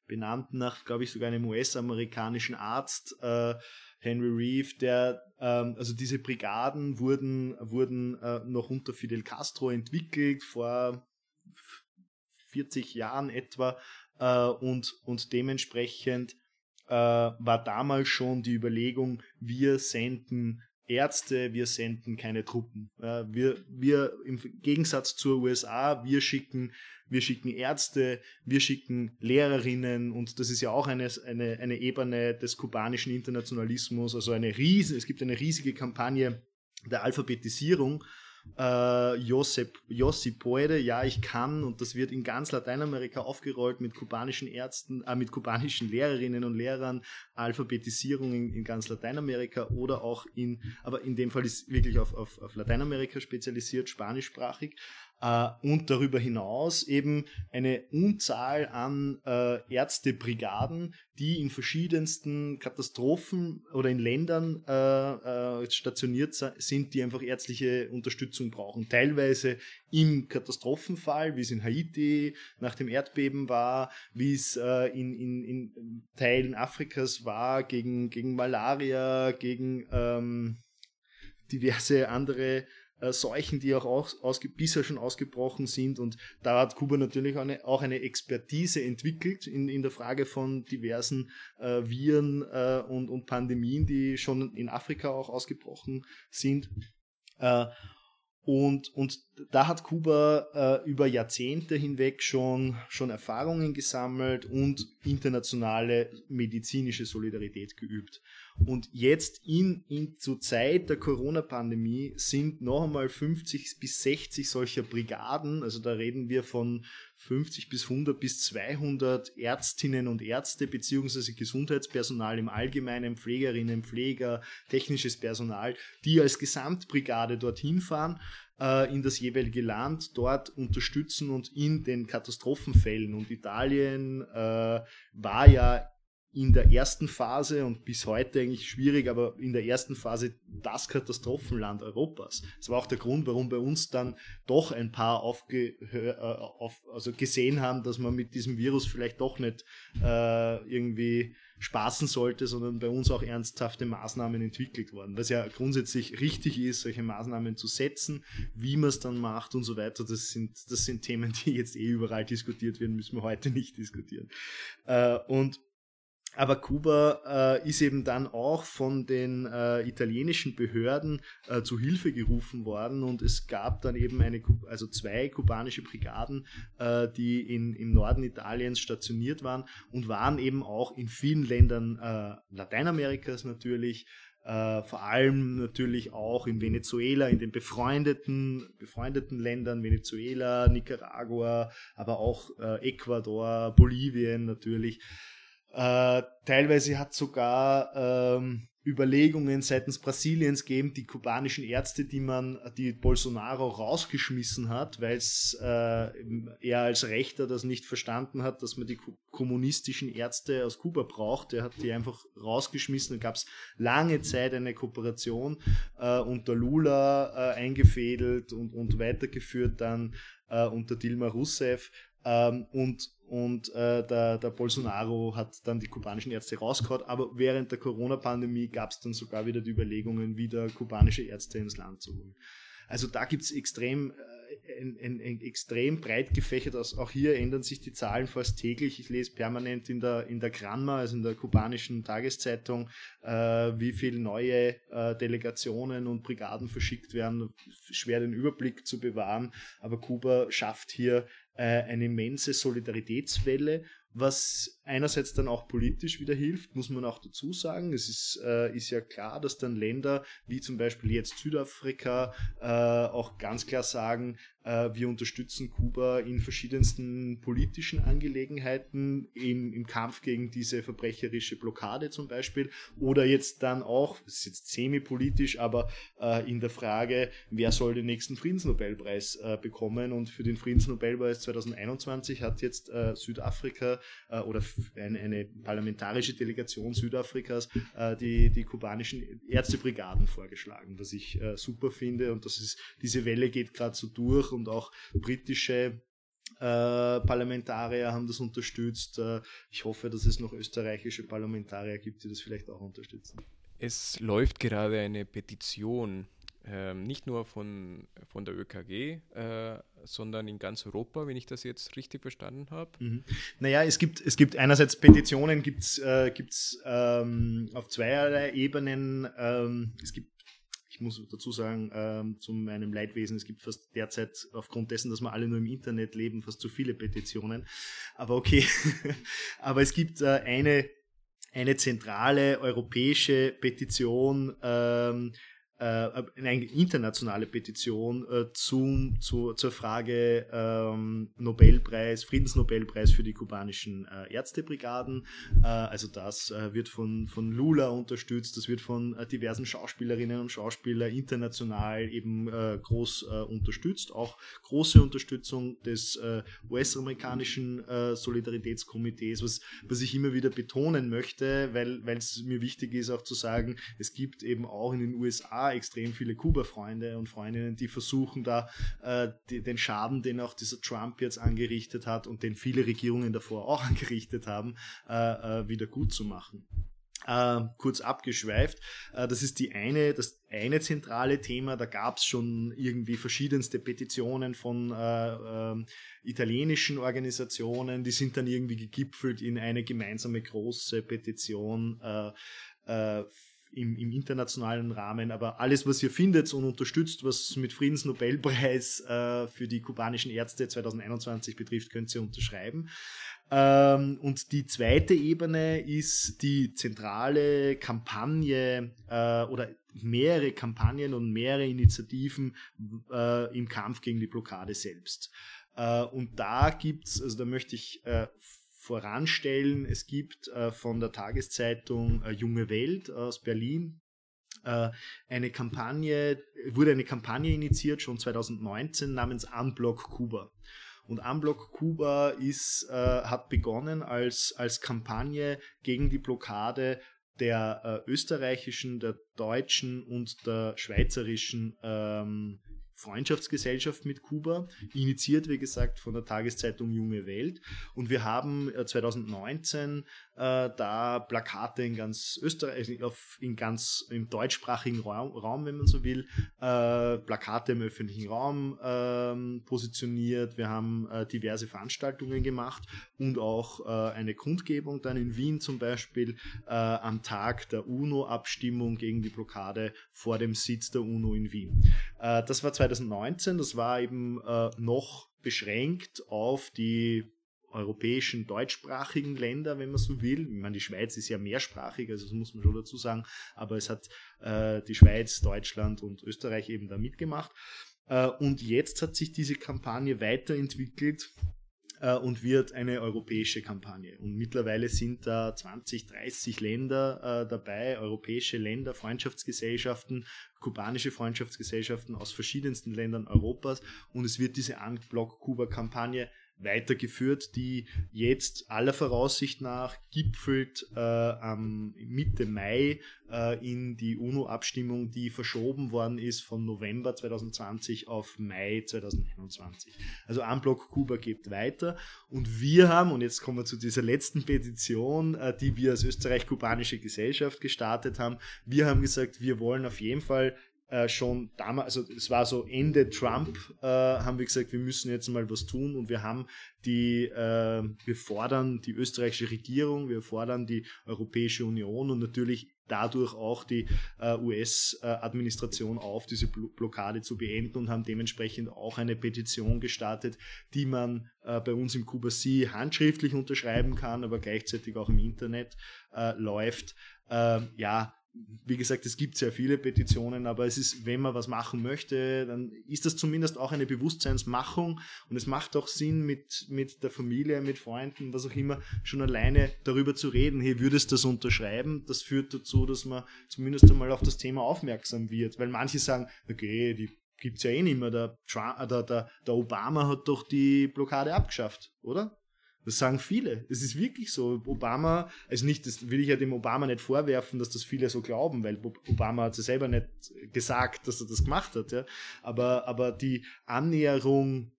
benannt nach, glaube ich, sogar einem US-amerikanischen Arzt, Henry Reeve, der, also diese Brigaden wurden noch unter Fidel Castro entwickelt, vor 40 Jahren etwa, und dementsprechend war damals schon die Überlegung, wir senden Ärzte, wir senden keine Truppen. Wir im Gegensatz zur USA, wir schicken Ärzte, wir schicken Lehrerinnen, und das ist ja auch eine Ebene des kubanischen Internationalismus, also es gibt eine riesige Kampagne der Alphabetisierung. Yo si puede, ja, ich kann, und das wird in ganz Lateinamerika aufgerollt mit kubanischen Ärzten, mit kubanischen Lehrerinnen und Lehrern, Alphabetisierung in ganz Lateinamerika oder auch aber in dem Fall ist wirklich auf Lateinamerika spezialisiert, spanischsprachig, und darüber hinaus eben eine Unzahl an Ärztebrigaden, die in verschiedensten Katastrophen oder in Ländern stationiert sind, die einfach ärztliche Unterstützung brauchen. Teilweise im Katastrophenfall, wie es in Haiti nach dem Erdbeben war, wie es in Teilen Afrikas war, gegen Malaria, gegen diverse andere Seuchen, die auch bisher schon ausgebrochen sind, und da hat Kuba natürlich auch eine Expertise entwickelt in der Frage von diversen Viren und Pandemien, die schon in Afrika auch ausgebrochen sind. Und da hat Kuba über Jahrzehnte hinweg schon Erfahrungen gesammelt und internationale medizinische Solidarität geübt. Und jetzt zur Zeit der Corona-Pandemie sind noch einmal 50 bis 60 solcher Brigaden, also da reden wir von 50 bis 100 bis 200 Ärztinnen und Ärzte beziehungsweise Gesundheitspersonal im Allgemeinen, Pflegerinnen, Pfleger, technisches Personal, die als Gesamtbrigade dorthin fahren, in das jeweilige Land, dort unterstützen und in den Katastrophenfällen. Und Italien war ja in der ersten Phase und bis heute eigentlich schwierig, aber in der ersten Phase das Katastrophenland Europas. Das war auch der Grund, warum bei uns dann doch ein paar gesehen haben, dass man mit diesem Virus vielleicht doch nicht irgendwie spaßen sollte, sondern bei uns auch ernsthafte Maßnahmen entwickelt worden. Was ja grundsätzlich richtig ist, solche Maßnahmen zu setzen, wie man es dann macht und so weiter, das sind Themen, die jetzt überall diskutiert werden, müssen wir heute nicht diskutieren. Aber Kuba ist eben dann auch von den italienischen Behörden zu Hilfe gerufen worden, und es gab dann eben 2 kubanische Brigaden, die im Norden Italiens stationiert waren und waren eben auch in vielen Ländern Lateinamerikas natürlich, vor allem natürlich auch in Venezuela, in den befreundeten Ländern, Venezuela, Nicaragua, aber auch Ecuador, Bolivien natürlich. Teilweise hat sogar Überlegungen seitens Brasiliens gegeben, die kubanischen Ärzte, die Bolsonaro rausgeschmissen hat, weil er als Rechter das nicht verstanden hat, dass man die kommunistischen Ärzte aus Kuba braucht. Er hat die einfach rausgeschmissen. Da gab es lange Zeit eine Kooperation unter Lula eingefädelt und weitergeführt dann unter Dilma Rousseff. Der Bolsonaro hat dann die kubanischen Ärzte rausgehauen, aber während der Corona-Pandemie gab es dann sogar wieder die Überlegungen, wieder kubanische Ärzte ins Land zu holen. Also da gibt es extrem ein extrem breit gefächertes, auch hier ändern sich die Zahlen fast täglich. Ich lese permanent in der Granma, also in der kubanischen Tageszeitung, wie viele neue Delegationen und Brigaden verschickt werden. Schwer den Überblick zu bewahren, aber Kuba schafft hier eine immense Solidaritätswelle, was einerseits dann auch politisch wieder hilft, muss man auch dazu sagen. Es ist ja klar, dass dann Länder wie zum Beispiel jetzt Südafrika auch ganz klar sagen, wir unterstützen Kuba in verschiedensten politischen Angelegenheiten, im Kampf gegen diese verbrecherische Blockade zum Beispiel, oder jetzt dann auch, das ist jetzt semi-politisch, aber in der Frage, wer soll den nächsten Friedensnobelpreis bekommen, und für den Friedensnobelpreis 2021 hat jetzt Südafrika oder eine parlamentarische Delegation Südafrikas die kubanischen Ärztebrigaden vorgeschlagen, was ich super finde, und das ist, diese Welle geht gerade so durch. Und auch britische Parlamentarier haben das unterstützt. Ich hoffe, dass es noch österreichische Parlamentarier gibt, die das vielleicht auch unterstützen. Es läuft gerade eine Petition, nicht nur von der ÖKG, sondern in ganz Europa, wenn ich das jetzt richtig verstanden habe. Mhm. Naja, es gibt einerseits Petitionen, gibt's auf zweierlei Ebenen. Es gibt, ich muss dazu sagen, zu meinem Leidwesen, es gibt fast derzeit, aufgrund dessen, dass wir alle nur im Internet leben, fast zu viele Petitionen. Aber okay, aber es gibt eine zentrale europäische Petition, eine internationale Petition zur Frage Nobelpreis, Friedensnobelpreis für die kubanischen Ärztebrigaden. Also das wird von Lula unterstützt, das wird von diversen Schauspielerinnen und Schauspielern international eben groß unterstützt. Auch große Unterstützung des US-amerikanischen Solidaritätskomitees, was ich immer wieder betonen möchte, weil es mir wichtig ist auch zu sagen, es gibt eben auch in den USA extrem viele Kuba-Freunde und Freundinnen, die versuchen da den Schaden, den auch dieser Trump jetzt angerichtet hat und den viele Regierungen davor auch angerichtet haben, wieder gut zu machen. Kurz abgeschweift, das ist das eine zentrale Thema, da gab es schon irgendwie verschiedenste Petitionen von italienischen Organisationen, die sind dann irgendwie gegipfelt in eine gemeinsame große Petition im internationalen Rahmen, aber alles, was ihr findet und unterstützt, was mit Friedensnobelpreis für die kubanischen Ärzte 2021 betrifft, könnt ihr unterschreiben. Und die zweite Ebene ist die zentrale Kampagne oder mehrere Kampagnen und mehrere Initiativen im Kampf gegen die Blockade selbst. Und da gibt's, also da möchte ich voranstellen, es gibt von der Tageszeitung Junge Welt aus Berlin eine Kampagne initiiert, schon 2019, namens Unblock Kuba. Und Unblock Kuba hat begonnen als Kampagne gegen die Blockade der österreichischen, der deutschen und der schweizerischen Freundschaftsgesellschaft mit Kuba, initiiert, wie gesagt, von der Tageszeitung Junge Welt. Und wir haben 2019 da Plakate in ganz Österreich, im deutschsprachigen Raum, wenn man so will, Plakate im öffentlichen Raum positioniert. Wir haben diverse Veranstaltungen gemacht und auch eine Kundgebung dann in Wien zum Beispiel am Tag der UNO-Abstimmung gegen die Blockade vor dem Sitz der UNO in Wien. Das war 2019, das war eben noch beschränkt auf die europäischen deutschsprachigen Länder, wenn man so will. Ich meine, die Schweiz ist ja mehrsprachig, also das muss man schon dazu sagen, aber es hat die Schweiz, Deutschland und Österreich eben da mitgemacht. Und jetzt hat sich diese Kampagne weiterentwickelt und wird eine europäische Kampagne. Und mittlerweile sind da 20, 30 Länder dabei, europäische Länder, Freundschaftsgesellschaften, kubanische Freundschaftsgesellschaften aus verschiedensten Ländern Europas, und es wird diese Unblock-Kuba-Kampagne weitergeführt, die jetzt aller Voraussicht nach gipfelt Mitte Mai in die UNO-Abstimmung, die verschoben worden ist von November 2020 auf Mai 2021. Also Unblock Kuba geht weiter, und wir haben, und jetzt kommen wir zu dieser letzten Petition, die wir als Österreich-Kubanische Gesellschaft gestartet haben, wir haben gesagt, wir wollen auf jeden Fall schon damals, also es war so Ende Trump, haben wir gesagt, wir müssen jetzt mal was tun, und wir haben wir fordern die österreichische Regierung, wir fordern die Europäische Union und natürlich dadurch auch die US-Administration auf, diese Blockade zu beenden, und haben dementsprechend auch eine Petition gestartet, die man bei uns im Kubasi handschriftlich unterschreiben kann, aber gleichzeitig auch im Internet läuft. Wie gesagt, es gibt sehr viele Petitionen, aber es ist, wenn man was machen möchte, dann ist das zumindest auch eine Bewusstseinsmachung, und es macht auch Sinn, mit der Familie, mit Freunden, was auch immer, schon alleine darüber zu reden, hey, würdest du das unterschreiben? Das führt dazu, dass man zumindest einmal auf das Thema aufmerksam wird, weil manche sagen, okay, die gibt es ja eh nicht mehr, der Obama hat doch die Blockade abgeschafft, oder? Das sagen viele. Es ist wirklich so. Obama, also nicht, das will ich ja dem Obama nicht vorwerfen, dass das viele so glauben, weil Obama hat es ja selber nicht gesagt, dass er das gemacht hat. Ja. Aber die Annäherung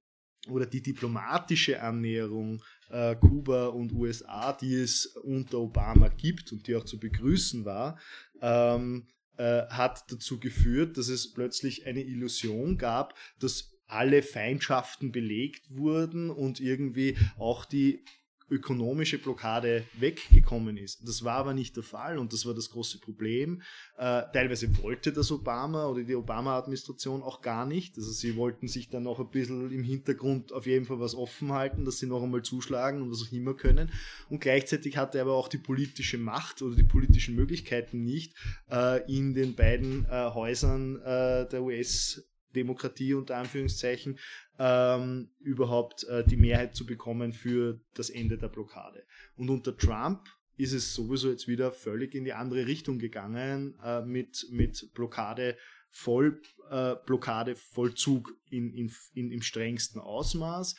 oder die diplomatische Annäherung Kuba und USA, die es unter Obama gibt und die auch zu begrüßen war, hat dazu geführt, dass es plötzlich eine Illusion gab, dass alle Feindschaften belegt wurden und irgendwie auch die ökonomische Blockade weggekommen ist. Das war aber nicht der Fall, und das war das große Problem. Teilweise wollte das Obama oder die Obama-Administration auch gar nicht. Also sie wollten sich dann noch ein bisschen im Hintergrund auf jeden Fall was offen halten, dass sie noch einmal zuschlagen und was auch immer können. Und gleichzeitig hatte er aber auch die politische Macht oder die politischen Möglichkeiten nicht, in den beiden Häusern der US-Demokratie unter Anführungszeichen, überhaupt die Mehrheit zu bekommen für das Ende der Blockade. Und unter Trump ist es sowieso jetzt wieder völlig in die andere Richtung gegangen, mit Blockade, Blockadevollzug im strengsten Ausmaß,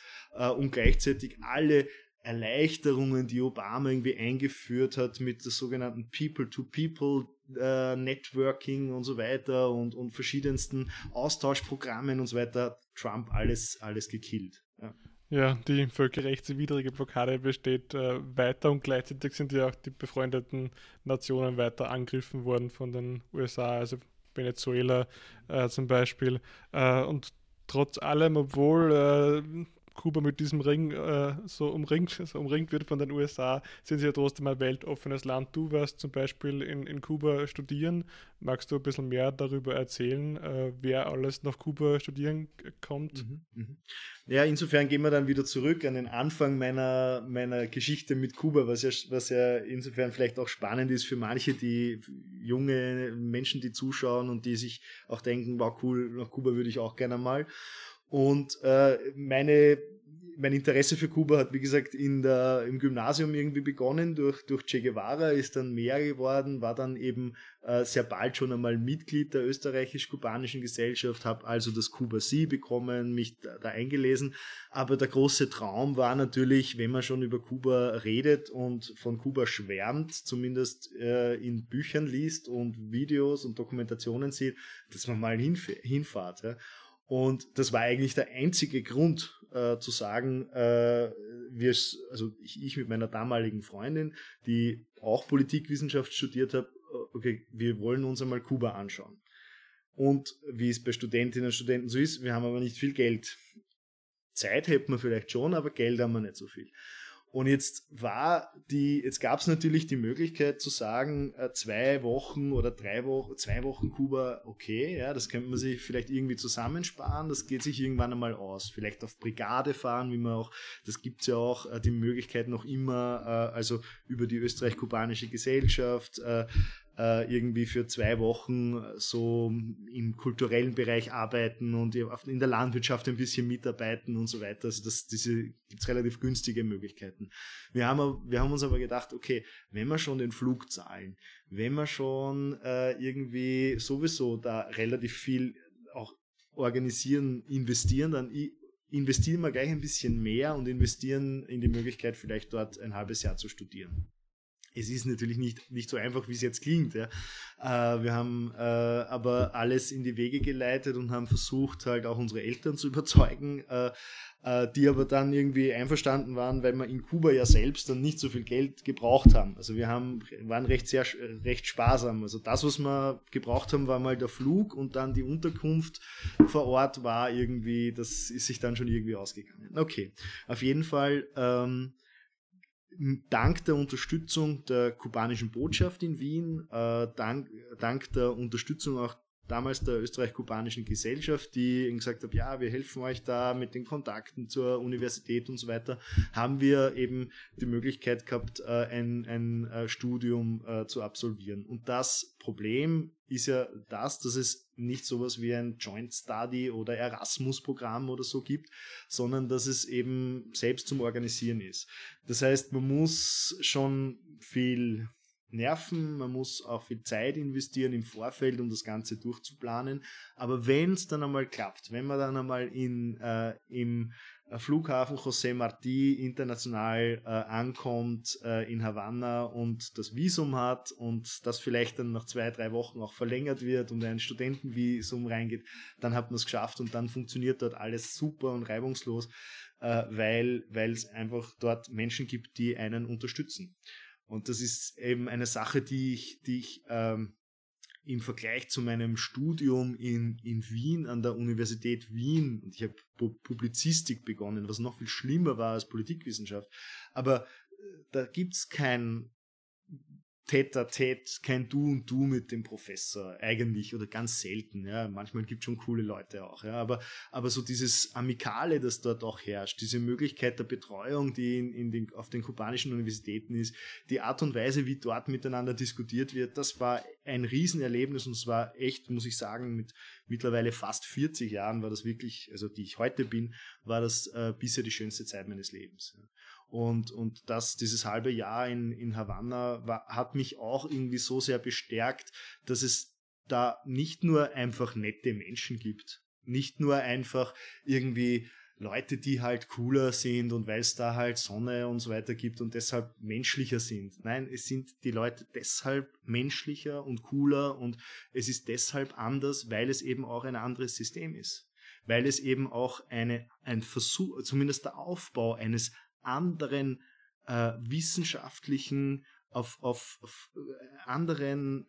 und gleichzeitig alle Erleichterungen, die Obama irgendwie eingeführt hat mit der sogenannten People-to-People Networking und so weiter und verschiedensten Austauschprogrammen und so weiter, hat Trump alles gekillt. Ja, die völkerrechtswidrige Blockade besteht weiter, und gleichzeitig sind ja auch die befreundeten Nationen weiter angegriffen worden von den USA, also Venezuela zum Beispiel. Und trotz allem, obwohl Kuba mit diesem Ring so umringt wird von den USA, sind sie ja trotzdem ein weltoffenes Land. Du warst zum Beispiel in Kuba studieren. Magst du ein bisschen mehr darüber erzählen, wer alles nach Kuba studieren kommt? Ja, insofern gehen wir dann wieder zurück an den Anfang meiner Geschichte mit Kuba, was ja insofern vielleicht auch spannend ist für manche, die junge Menschen, die zuschauen und die sich auch denken, wow, cool, nach Kuba würde ich auch gerne mal. Und mein Interesse für Kuba hat, wie gesagt, im Gymnasium irgendwie begonnen durch Che Guevara, ist dann mehr geworden, war dann eben sehr bald schon einmal Mitglied der Österreichisch-Kubanischen Gesellschaft, habe also das Kubasi bekommen, mich da eingelesen. Aber der große Traum war natürlich, wenn man schon über Kuba redet und von Kuba schwärmt, zumindest in Büchern liest und Videos und Dokumentationen sieht, dass man mal hinfährt. Ja. Und das war eigentlich der einzige Grund, zu sagen, ich mit meiner damaligen Freundin, die auch Politikwissenschaft studiert hat, okay, wir wollen uns einmal Kuba anschauen. Und wie es bei Studentinnen und Studenten so ist, wir haben aber nicht viel Geld. Zeit hätten wir vielleicht schon, aber Geld haben wir nicht so viel. Und jetzt gab es natürlich die Möglichkeit zu sagen, 2 Wochen oder 2 Wochen Kuba, okay, ja, das könnte man sich vielleicht irgendwie zusammensparen, das geht sich irgendwann einmal aus. Vielleicht auf Brigade fahren, wie man auch, das gibt es ja auch die Möglichkeit noch immer, also über die österreich-kubanische Gesellschaft, irgendwie für 2 Wochen so im kulturellen Bereich arbeiten und in der Landwirtschaft ein bisschen mitarbeiten und so weiter. Also gibt es relativ günstige Möglichkeiten. Wir haben uns aber gedacht, okay, wenn wir schon den Flug zahlen, wenn wir schon irgendwie sowieso da relativ viel auch organisieren, investieren, dann investieren wir gleich ein bisschen mehr und investieren in die Möglichkeit, vielleicht dort ein halbes Jahr zu studieren. es ist natürlich nicht so einfach, wie es jetzt klingt. Ja. Wir haben aber alles in die Wege geleitet und haben versucht, halt auch unsere Eltern zu überzeugen, die aber dann irgendwie einverstanden waren, weil wir in Kuba ja selbst dann nicht so viel Geld gebraucht haben. Also wir waren recht sparsam. Also das, was wir gebraucht haben, war mal der Flug und dann die Unterkunft vor Ort war irgendwie, das ist sich dann schon irgendwie ausgegangen. Okay, auf jeden Fall dank der Unterstützung der kubanischen Botschaft in Wien, dank der Unterstützung auch damals der Österreichisch-Kubanischen Gesellschaft, die gesagt hat, ja, wir helfen euch da mit den Kontakten zur Universität und so weiter, haben wir eben die Möglichkeit gehabt, ein Studium zu absolvieren. Und das Problem ist ja das, dass es nicht sowas wie ein Joint Study oder Erasmus-Programm oder so gibt, sondern dass es eben selbst zum Organisieren ist. Das heißt, man muss schon viel Nerven, man muss auch viel Zeit investieren im Vorfeld, um das Ganze durchzuplanen, aber wenn es dann einmal klappt, wenn man dann einmal im Flughafen José Martí international ankommt in Havanna und das Visum hat und das vielleicht dann nach 2-3 Wochen auch verlängert wird und ein Studentenvisum reingeht, dann hat man es geschafft und dann funktioniert dort alles super und reibungslos, weil es einfach dort Menschen gibt, die einen unterstützen. Und das ist eben eine Sache, die ich im Vergleich zu meinem Studium in Wien, an der Universität Wien, und ich habe Publizistik begonnen, was noch viel schlimmer war als Politikwissenschaft, aber da gibt es kein Tête-à-Tête, kein Du und Du mit dem Professor eigentlich oder ganz selten. Ja. Manchmal gibt es schon coole Leute auch, ja. Aber so dieses Amikale, das dort auch herrscht, diese Möglichkeit der Betreuung, die auf den kubanischen Universitäten ist, die Art und Weise, wie dort miteinander diskutiert wird, das war ein Riesenerlebnis und es war echt, muss ich sagen, mit mittlerweile fast 40 Jahren war das wirklich, also die ich heute bin, war das bisher die schönste Zeit meines Lebens. Ja. Und dieses halbe Jahr in Havanna hat mich auch irgendwie so sehr bestärkt, dass es da nicht nur einfach nette Menschen gibt, nicht nur einfach irgendwie Leute, die halt cooler sind und weil es da halt Sonne und so weiter gibt und deshalb menschlicher sind. Nein, es sind die Leute deshalb menschlicher und cooler und es ist deshalb anders, weil es eben auch ein anderes System ist. Weil es eben auch ein Versuch, zumindest der Aufbau eines anderen wissenschaftlichen, auf anderen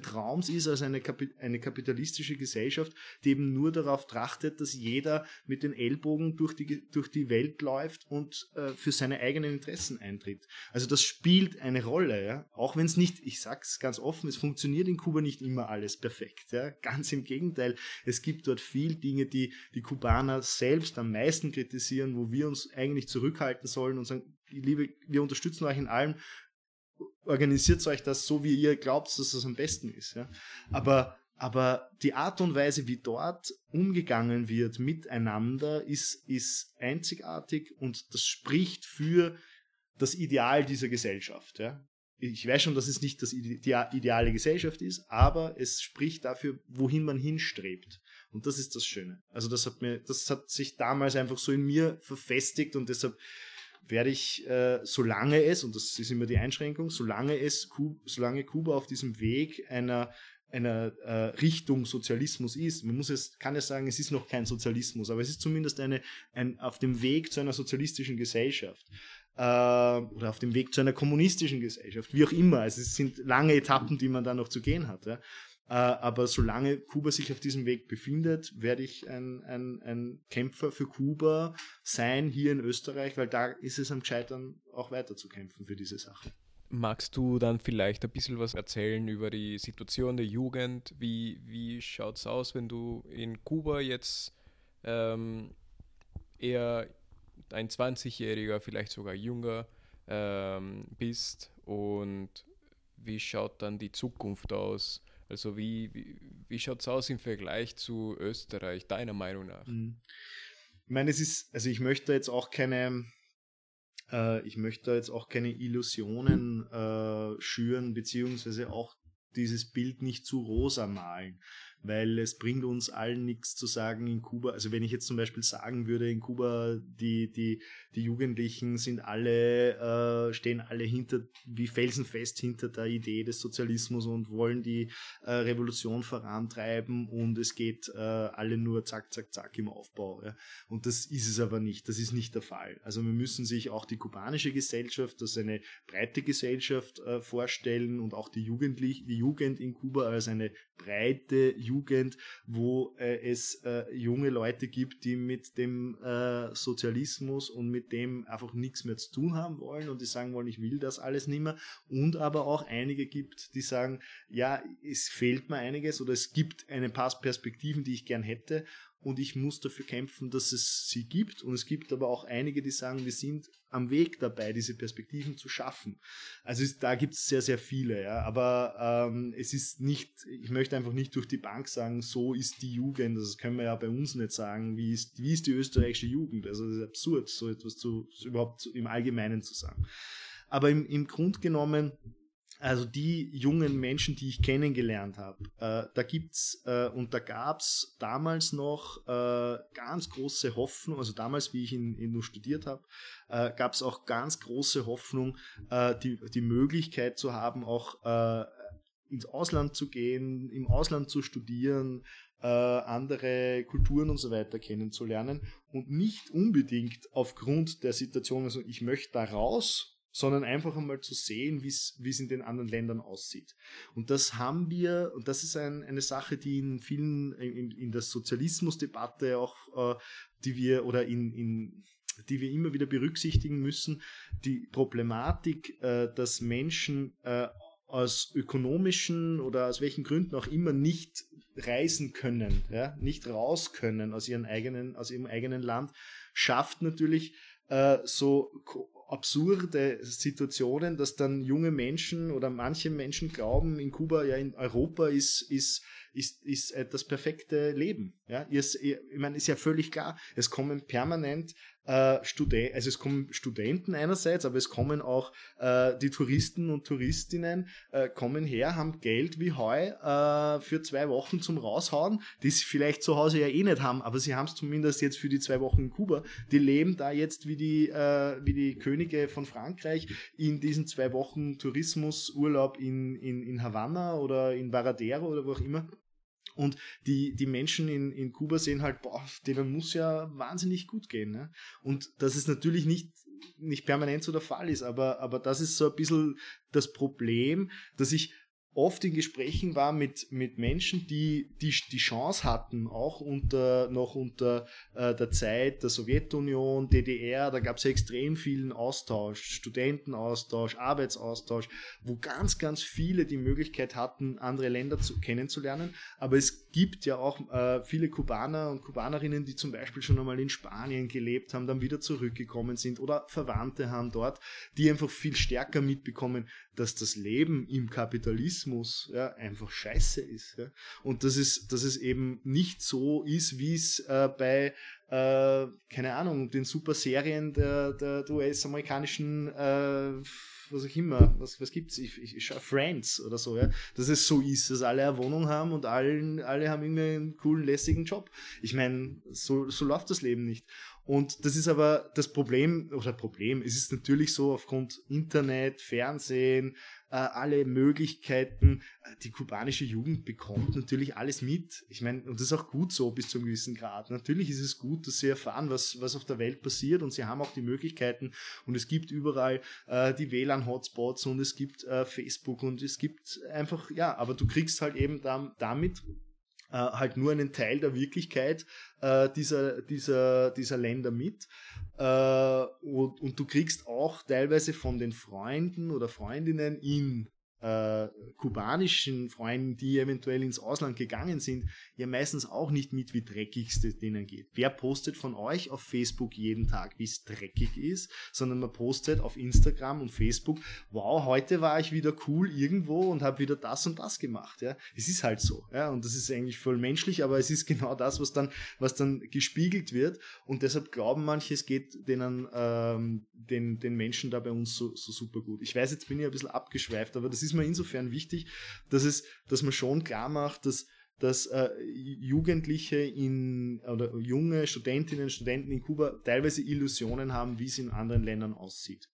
Traums ist als eine kapitalistische Gesellschaft, die eben nur darauf trachtet, dass jeder mit den Ellbogen durch die Welt läuft und für seine eigenen Interessen eintritt. Also das spielt eine Rolle, ja? Auch wenn es nicht, ich sag's ganz offen, es funktioniert in Kuba nicht immer alles perfekt, ja? Ganz im Gegenteil, es gibt dort viel Dinge, die Kubaner selbst am meisten kritisieren, wo wir uns eigentlich zurückhalten sollen und sagen, Liebe, wir unterstützen euch in allem, organisiert euch das so, wie ihr glaubt, dass das am besten ist. Ja? Aber die Art und Weise, wie dort umgegangen wird miteinander, ist einzigartig und das spricht für das Ideal dieser Gesellschaft. Ja? Ich weiß schon, dass es nicht die ideale Gesellschaft ist, aber es spricht dafür, wohin man hinstrebt. Und das ist das Schöne. Also das hat sich damals einfach so in mir verfestigt und deshalb werde ich, solange es, und das ist immer die Einschränkung, solange Kuba auf diesem Weg einer Richtung Sozialismus ist, man kann ja sagen, es ist noch kein Sozialismus, aber es ist zumindest auf dem Weg zu einer sozialistischen Gesellschaft oder auf dem Weg zu einer kommunistischen Gesellschaft, wie auch immer. Also es sind lange Etappen, die man da noch zu gehen hat. Ja? Aber solange Kuba sich auf diesem Weg befindet, werde ich ein Kämpfer für Kuba sein hier in Österreich, weil da ist es am Scheitern auch weiter zu kämpfen für diese Sache. Magst du dann vielleicht ein bisschen was erzählen über die Situation der Jugend? Wie schaut es aus, wenn du in Kuba jetzt eher ein 20-Jähriger, vielleicht sogar jünger bist und wie schaut dann die Zukunft aus? Also wie schaut es aus im Vergleich zu Österreich, deiner Meinung nach? Ich meine, ich möchte jetzt auch keine Illusionen schüren, beziehungsweise auch dieses Bild nicht zu rosa malen, weil es bringt uns allen nichts zu sagen in Kuba, also wenn ich jetzt zum Beispiel sagen würde, in Kuba die Jugendlichen sind alle, stehen alle hinter, wie felsenfest hinter der Idee des Sozialismus und wollen die Revolution vorantreiben und es geht alle nur zack, zack, zack im Aufbau. Ja? Und das ist es aber nicht, das ist nicht der Fall. Also wir müssen sich auch die kubanische Gesellschaft als eine breite Gesellschaft vorstellen und auch die Jugend in Kuba als eine breite Jugend, wo es junge Leute gibt, die mit dem Sozialismus und mit dem einfach nichts mehr zu tun haben wollen und die sagen wollen, ich will das alles nicht mehr, und aber auch einige gibt, die sagen, ja, es fehlt mir einiges oder es gibt ein paar Perspektiven, die ich gern hätte und ich muss dafür kämpfen, dass es sie gibt, und es gibt aber auch einige, die sagen, wir sind am Weg dabei, diese Perspektiven zu schaffen. Also da gibt es sehr, sehr viele, ja. Aber es ist nicht, ich möchte einfach nicht durch die Bank sagen, so ist die Jugend, das können wir ja bei uns nicht sagen, wie ist die österreichische Jugend, also das ist absurd, so etwas überhaupt im Allgemeinen zu sagen. Aber im Grund genommen, also die jungen Menschen, die ich kennengelernt habe, da gibt's und da gab's damals noch ganz große Hoffnung, also damals, wie ich in studiert habe, gab's auch ganz große Hoffnung, die Möglichkeit zu haben, auch ins Ausland zu gehen, im Ausland zu studieren, andere Kulturen und so weiter kennenzulernen und nicht unbedingt aufgrund der Situation, also ich möchte da raus, sondern einfach einmal zu sehen, wie es in den anderen Ländern aussieht. Und das haben wir, und das ist eine Sache, die in vielen, in der Sozialismusdebatte auch, die wir, oder die wir immer wieder berücksichtigen müssen, die Problematik, dass Menschen aus ökonomischen oder aus welchen Gründen auch immer nicht reisen können, ja, nicht raus können aus ihrem eigenen Land, schafft natürlich so absurde Situationen, dass dann junge Menschen oder manche Menschen glauben, in Kuba, ja, in Europa ist das perfekte Leben. Ja, ich meine, ist ja völlig klar. Es kommen permanent es kommen Studenten einerseits, aber es kommen auch die Touristen und Touristinnen, kommen her, haben Geld wie Heu für 2 Wochen zum Raushauen, die sie vielleicht zu Hause ja eh nicht haben, aber sie haben es zumindest jetzt für die 2 Wochen in Kuba. Die leben da jetzt wie die Könige von Frankreich in diesen 2 Wochen Tourismusurlaub in Havanna oder in Varadero oder wo auch immer. Und die Menschen in Kuba sehen halt, boah, denen muss ja wahnsinnig gut gehen. Ne? Und das ist natürlich nicht permanent so der Fall ist, aber das ist so ein bisschen das Problem, dass ich oft in Gesprächen war mit Menschen, die Chance hatten, auch noch unter der Zeit der Sowjetunion, DDR, da gab es ja extrem vielen Austausch, Studentenaustausch, Arbeitsaustausch, wo ganz, ganz viele die Möglichkeit hatten, andere Länder kennenzulernen. Aber es gibt ja auch viele Kubaner und Kubanerinnen, die zum Beispiel schon einmal in Spanien gelebt haben, dann wieder zurückgekommen sind oder Verwandte haben dort, die einfach viel stärker mitbekommen, dass das Leben im Kapitalismus ja einfach scheiße ist. Ja? Und dass es eben nicht so ist, wie es bei, keine Ahnung, den Superserien der US-amerikanischen, was auch immer, was gibt's? Ich Friends oder so, ja? Dass es so ist, dass alle eine Wohnung haben und alle haben irgendwie einen coolen, lässigen Job. Ich meine, so läuft das Leben nicht. Und das ist aber das Problem, es ist natürlich so, aufgrund Internet, Fernsehen, alle Möglichkeiten, die kubanische Jugend bekommt natürlich alles mit. Ich meine, und das ist auch gut so bis zu einem gewissen Grad. Natürlich ist es gut, dass sie erfahren, was auf der Welt passiert, und sie haben auch die Möglichkeiten, und es gibt überall die WLAN-Hotspots und es gibt Facebook und es gibt einfach, ja, aber du kriegst halt eben damit halt nur einen Teil der Wirklichkeit dieser Länder mit, und du kriegst auch teilweise von den Freunden oder Freundinnen kubanischen Freunden, die eventuell ins Ausland gegangen sind, ja meistens auch nicht mit, wie dreckig es denen geht. Wer postet von euch auf Facebook jeden Tag, wie es dreckig ist, sondern man postet auf Instagram und Facebook, wow, heute war ich wieder cool irgendwo und habe wieder das und das gemacht. Ja, es ist halt so. Ja, und das ist eigentlich voll menschlich, aber es ist genau das, was dann gespiegelt wird, und deshalb glauben manche, es geht den Menschen da bei uns so super gut. Ich weiß, jetzt bin ich ein bisschen abgeschweift, aber das ist ist mir insofern wichtig, dass man schon klar macht, dass Jugendliche oder junge Studentinnen und Studenten in Kuba teilweise Illusionen haben, wie es in anderen Ländern aussieht.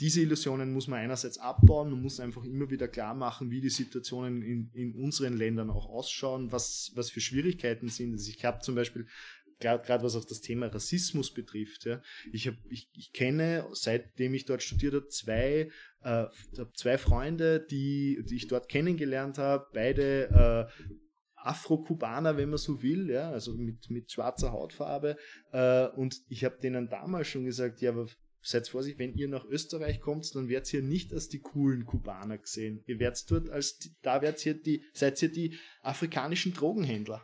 Diese Illusionen muss man einerseits abbauen, man muss einfach immer wieder klar machen, wie die Situationen in unseren Ländern auch ausschauen, was für Schwierigkeiten sind. Also ich habe zum Beispiel, gerade was auch das Thema Rassismus betrifft, ja, ich kenne, seitdem ich dort studiert habe, zwei Freunde, die ich dort kennengelernt habe, beide Afro-Kubaner, wenn man so will, ja, also mit schwarzer Hautfarbe, und ich habe denen damals schon gesagt, ja, aber seid vorsichtig, wenn ihr nach Österreich kommt, dann werdet ihr nicht als die coolen Kubaner gesehen. Ihr werdet dort seid ihr die afrikanischen Drogenhändler.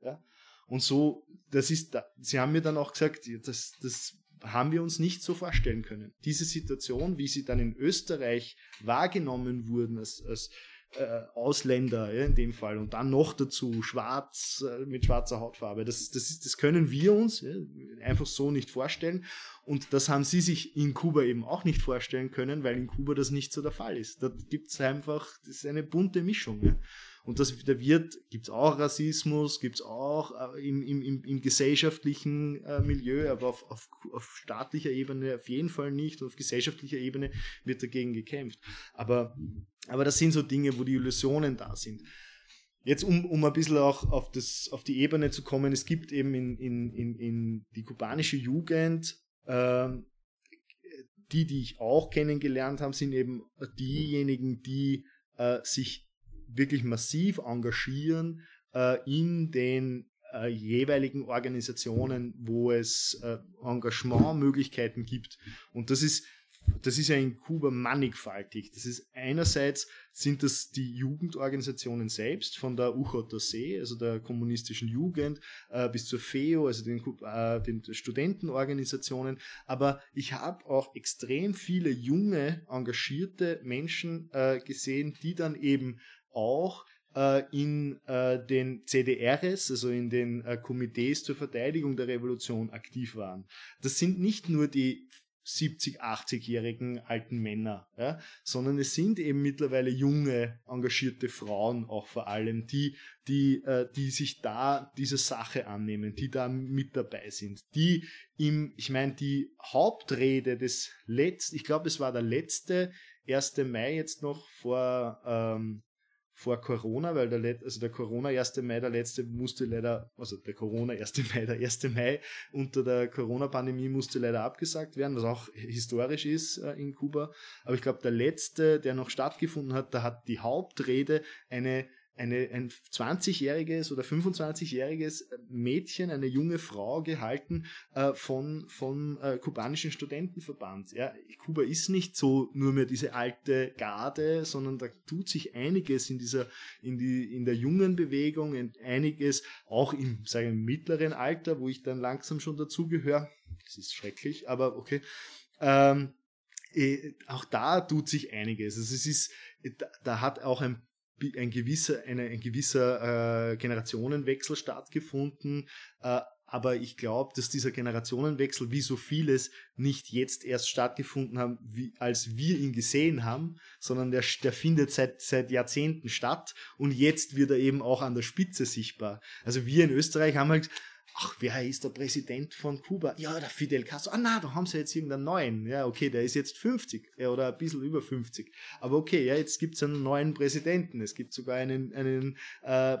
Ja? Und so, sie haben mir dann auch gesagt, das haben wir uns nicht so vorstellen können. Diese Situation, wie sie dann in Österreich wahrgenommen wurden als Ausländer, ja, in dem Fall, und dann noch dazu schwarz, mit schwarzer Hautfarbe. Das können wir uns einfach so nicht vorstellen, und das haben sie sich in Kuba eben auch nicht vorstellen können, weil in Kuba das nicht so der Fall ist. Da gibt es einfach, das ist eine bunte Mischung. Ja. Und gibt es auch Rassismus, gibt es auch im gesellschaftlichen Milieu, aber auf staatlicher Ebene auf jeden Fall nicht, und auf gesellschaftlicher Ebene wird dagegen gekämpft. Aber das sind so Dinge, wo die Illusionen da sind. Jetzt, um ein bisschen auch auf die Ebene zu kommen, es gibt eben in die kubanische Jugend, die ich auch kennengelernt habe, sind eben diejenigen, die sich wirklich massiv engagieren in den jeweiligen Organisationen, wo es Engagementmöglichkeiten gibt. Und das ist ja in Kuba mannigfaltig. Das ist einerseits sind das die Jugendorganisationen selbst, von der UJC, also der kommunistischen Jugend, bis zur FEU, also den Studentenorganisationen. Aber ich habe auch extrem viele junge, engagierte Menschen gesehen, die dann eben auch in den CDRs, also in den Komitees zur Verteidigung der Revolution aktiv waren. Das sind nicht nur die 70-, 80-jährigen alten Männer, ja, sondern es sind eben mittlerweile junge, engagierte Frauen auch vor allem, die sich da dieser Sache annehmen, die da mit dabei sind, die Hauptrede ich glaube, es war der letzte 1. Mai jetzt noch vor Corona, weil der Corona 1. Mai, der letzte musste leider, also der Corona 1. Mai, der 1. Mai unter der Corona-Pandemie musste leider abgesagt werden, was auch historisch ist in Kuba. Aber ich glaube, der letzte, der noch stattgefunden hat, da hat die Hauptrede ein 20-jähriges oder 25-jähriges Mädchen, eine junge Frau gehalten vom kubanischen Studentenverband. Ja, Kuba ist nicht so nur mehr diese alte Garde, sondern da tut sich einiges in der jungen Bewegung, einiges auch im mittleren Alter, wo ich dann langsam schon dazugehöre. Das ist schrecklich, aber okay. Auch da tut sich einiges. Also da hat auch ein gewisser Generationenwechsel stattgefunden, aber ich glaube, dass dieser Generationenwechsel, wie so vieles, nicht jetzt erst stattgefunden haben, als wir ihn gesehen haben, sondern der findet seit Jahrzehnten statt, und jetzt wird er eben auch an der Spitze sichtbar. Also wir in Österreich haben halt, ach, wer ist der Präsident von Kuba? Ja, der Fidel Castro. Ah, na, da haben sie jetzt irgendeinen neuen. Ja, okay, der ist jetzt 50 oder ein bisschen über 50. Aber okay, ja, jetzt gibt es einen neuen Präsidenten. Es gibt sogar einen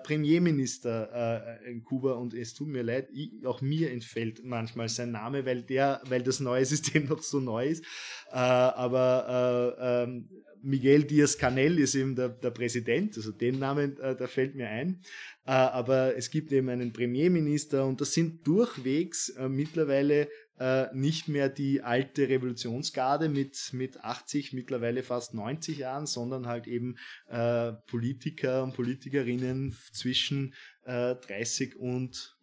Premierminister in Kuba, und es tut mir leid, auch mir entfällt manchmal sein Name, weil das neue System noch so neu ist. Aber Miguel Díaz-Canel ist eben der Präsident, also den Namen, da fällt mir ein. Aber es gibt eben einen Premierminister, und das sind durchwegs mittlerweile nicht mehr die alte Revolutionsgarde mit 80, mittlerweile fast 90 Jahren, sondern halt eben Politiker und Politikerinnen zwischen 30 und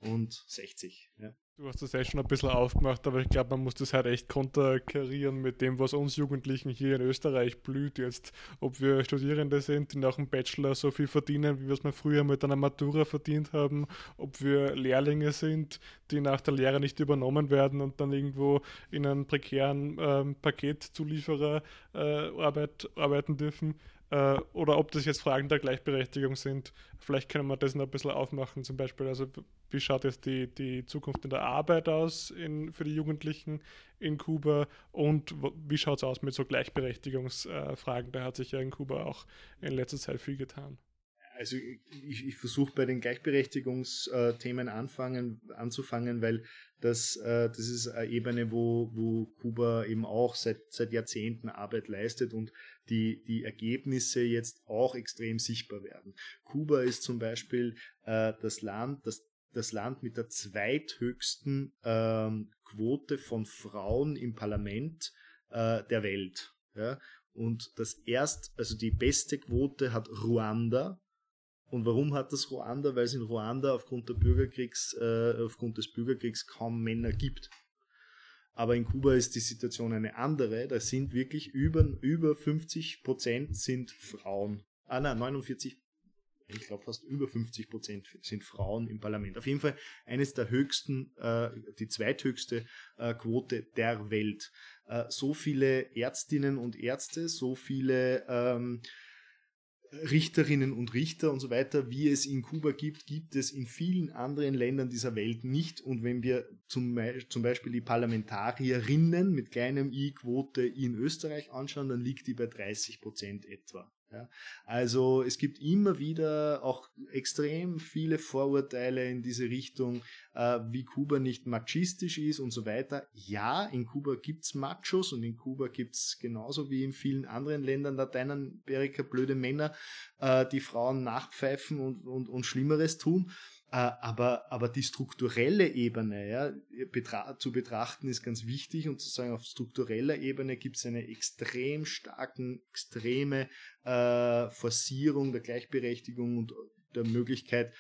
60. Ja. Du hast das ja schon ein bisschen aufgemacht, aber ich glaube, man muss das halt echt konterkarieren mit dem, was uns Jugendlichen hier in Österreich blüht jetzt. Ob wir Studierende sind, die nach dem Bachelor so viel verdienen, wie wir es mal früher mit einer Matura verdient haben. Ob wir Lehrlinge sind, die nach der Lehre nicht übernommen werden und dann irgendwo in einem prekären Paketzulieferer arbeiten dürfen. Oder ob das jetzt Fragen der Gleichberechtigung sind. Vielleicht können wir das noch ein bisschen aufmachen zum Beispiel. Also wie schaut jetzt die Zukunft in der Arbeit aus für die Jugendlichen in Kuba und wie schaut es aus mit so Gleichberechtigungsfragen? Da hat sich ja in Kuba auch in letzter Zeit viel getan. Also ich versuche bei den Gleichberechtigungsthemen anzufangen, weil das ist eine Ebene, wo Kuba eben auch seit Jahrzehnten Arbeit leistet und die Ergebnisse jetzt auch extrem sichtbar werden. Kuba ist zum Beispiel das Land mit der zweithöchsten Quote von Frauen im Parlament der Welt. Ja? Und also die beste Quote hat Ruanda. Und warum hat das Ruanda? Weil es in Ruanda aufgrund des Bürgerkriegs kaum Männer gibt. Aber in Kuba ist die Situation eine andere. Da sind wirklich über 50% sind Frauen. 49%. Ich glaube fast über 50% sind Frauen im Parlament. Auf jeden Fall eines der höchsten, die zweithöchste Quote der Welt. So viele Ärztinnen und Ärzte, so viele Richterinnen und Richter und so weiter, wie es in Kuba gibt, gibt es in vielen anderen Ländern dieser Welt nicht. Und wenn wir zum Beispiel die Parlamentarierinnen mit kleinem I-Quote in Österreich anschauen, dann liegt die bei 30% etwa. Ja, also es gibt immer wieder auch extrem viele Vorurteile in diese Richtung, wie Kuba nicht machistisch ist und so weiter. Ja, in Kuba gibt's Machos und in Kuba gibt's genauso wie in vielen anderen Ländern Lateinamerika blöde Männer, die Frauen nachpfeifen und Schlimmeres tun. Aber die strukturelle Ebene zu betrachten ist ganz wichtig und zu sagen, auf struktureller Ebene gibt es eine extreme Forcierung der Gleichberechtigung und der Möglichkeit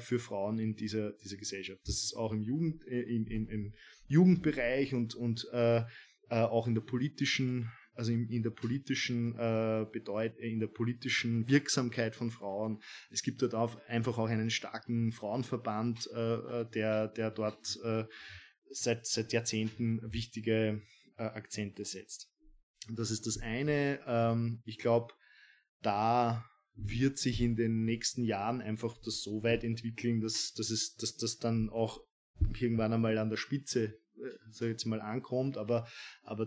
für Frauen in dieser Gesellschaft. Das ist auch im Jugendbereich und auch in der politischen, also in der politischen Wirksamkeit von Frauen. Es gibt dort auch einfach auch einen starken Frauenverband, der dort seit Jahrzehnten wichtige Akzente setzt. Und das ist das eine. Ich glaube, da wird sich in den nächsten Jahren einfach das so weit entwickeln, dass das dann auch irgendwann einmal an der Spitze, so jetzt mal, ankommt, aber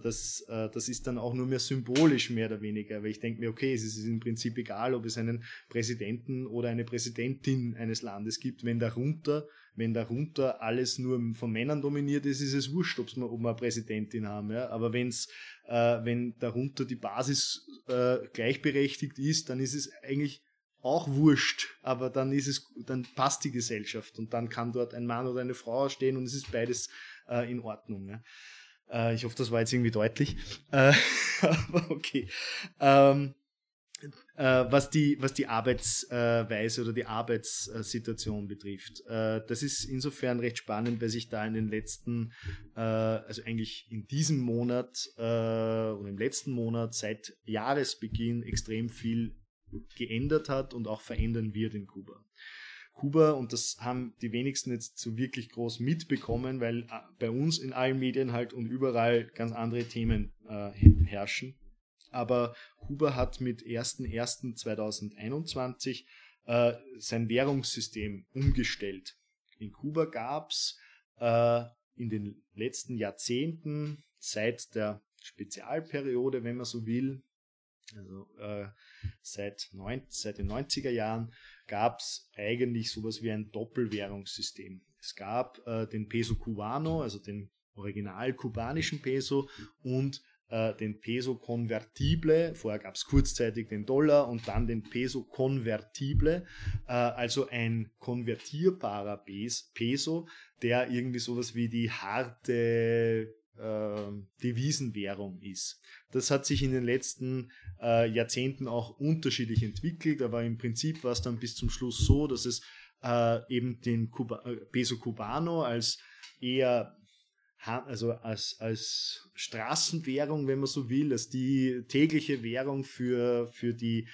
das ist dann auch nur mehr symbolisch, mehr oder weniger, weil ich denke mir, okay, es ist im Prinzip egal, ob es einen Präsidenten oder eine Präsidentin eines Landes gibt, wenn darunter alles nur von Männern dominiert ist, ist es wurscht, ob wir eine Präsidentin haben, ja? Aber wenn darunter die Basis gleichberechtigt ist, dann ist es eigentlich auch wurscht, aber dann passt die Gesellschaft und dann kann dort ein Mann oder eine Frau stehen und es ist beides in Ordnung. Ne? Ich hoffe, das war jetzt irgendwie deutlich. Aber okay. Was die Arbeitsweise oder die Arbeitssituation betrifft, das ist insofern recht spannend, weil sich da in den letzten, also eigentlich in diesem Monat und im letzten Monat seit Jahresbeginn extrem viel geändert hat und auch verändern wird in Kuba. Kuba, und das haben die wenigsten jetzt so wirklich groß mitbekommen, weil bei uns in allen Medien halt und überall ganz andere Themen herrschen. Aber Kuba hat mit 01.01.2021 sein Währungssystem umgestellt. In Kuba gab es in den letzten Jahrzehnten, seit der Spezialperiode, wenn man so will, also seit den 90er Jahren gab es eigentlich sowas wie ein Doppelwährungssystem. Es gab den Peso Cubano, also den original kubanischen Peso, und den Peso Convertible. Vorher gab es kurzzeitig den Dollar und dann den Peso Convertible, also ein konvertierbarer Peso, der irgendwie sowas wie die harte Devisenwährung ist. Das hat sich in den letzten Jahrzehnten auch unterschiedlich entwickelt, aber im Prinzip war es dann bis zum Schluss so, dass es eben den Peso Cubano als eher, also als Straßenwährung, wenn man so will, als die tägliche Währung für die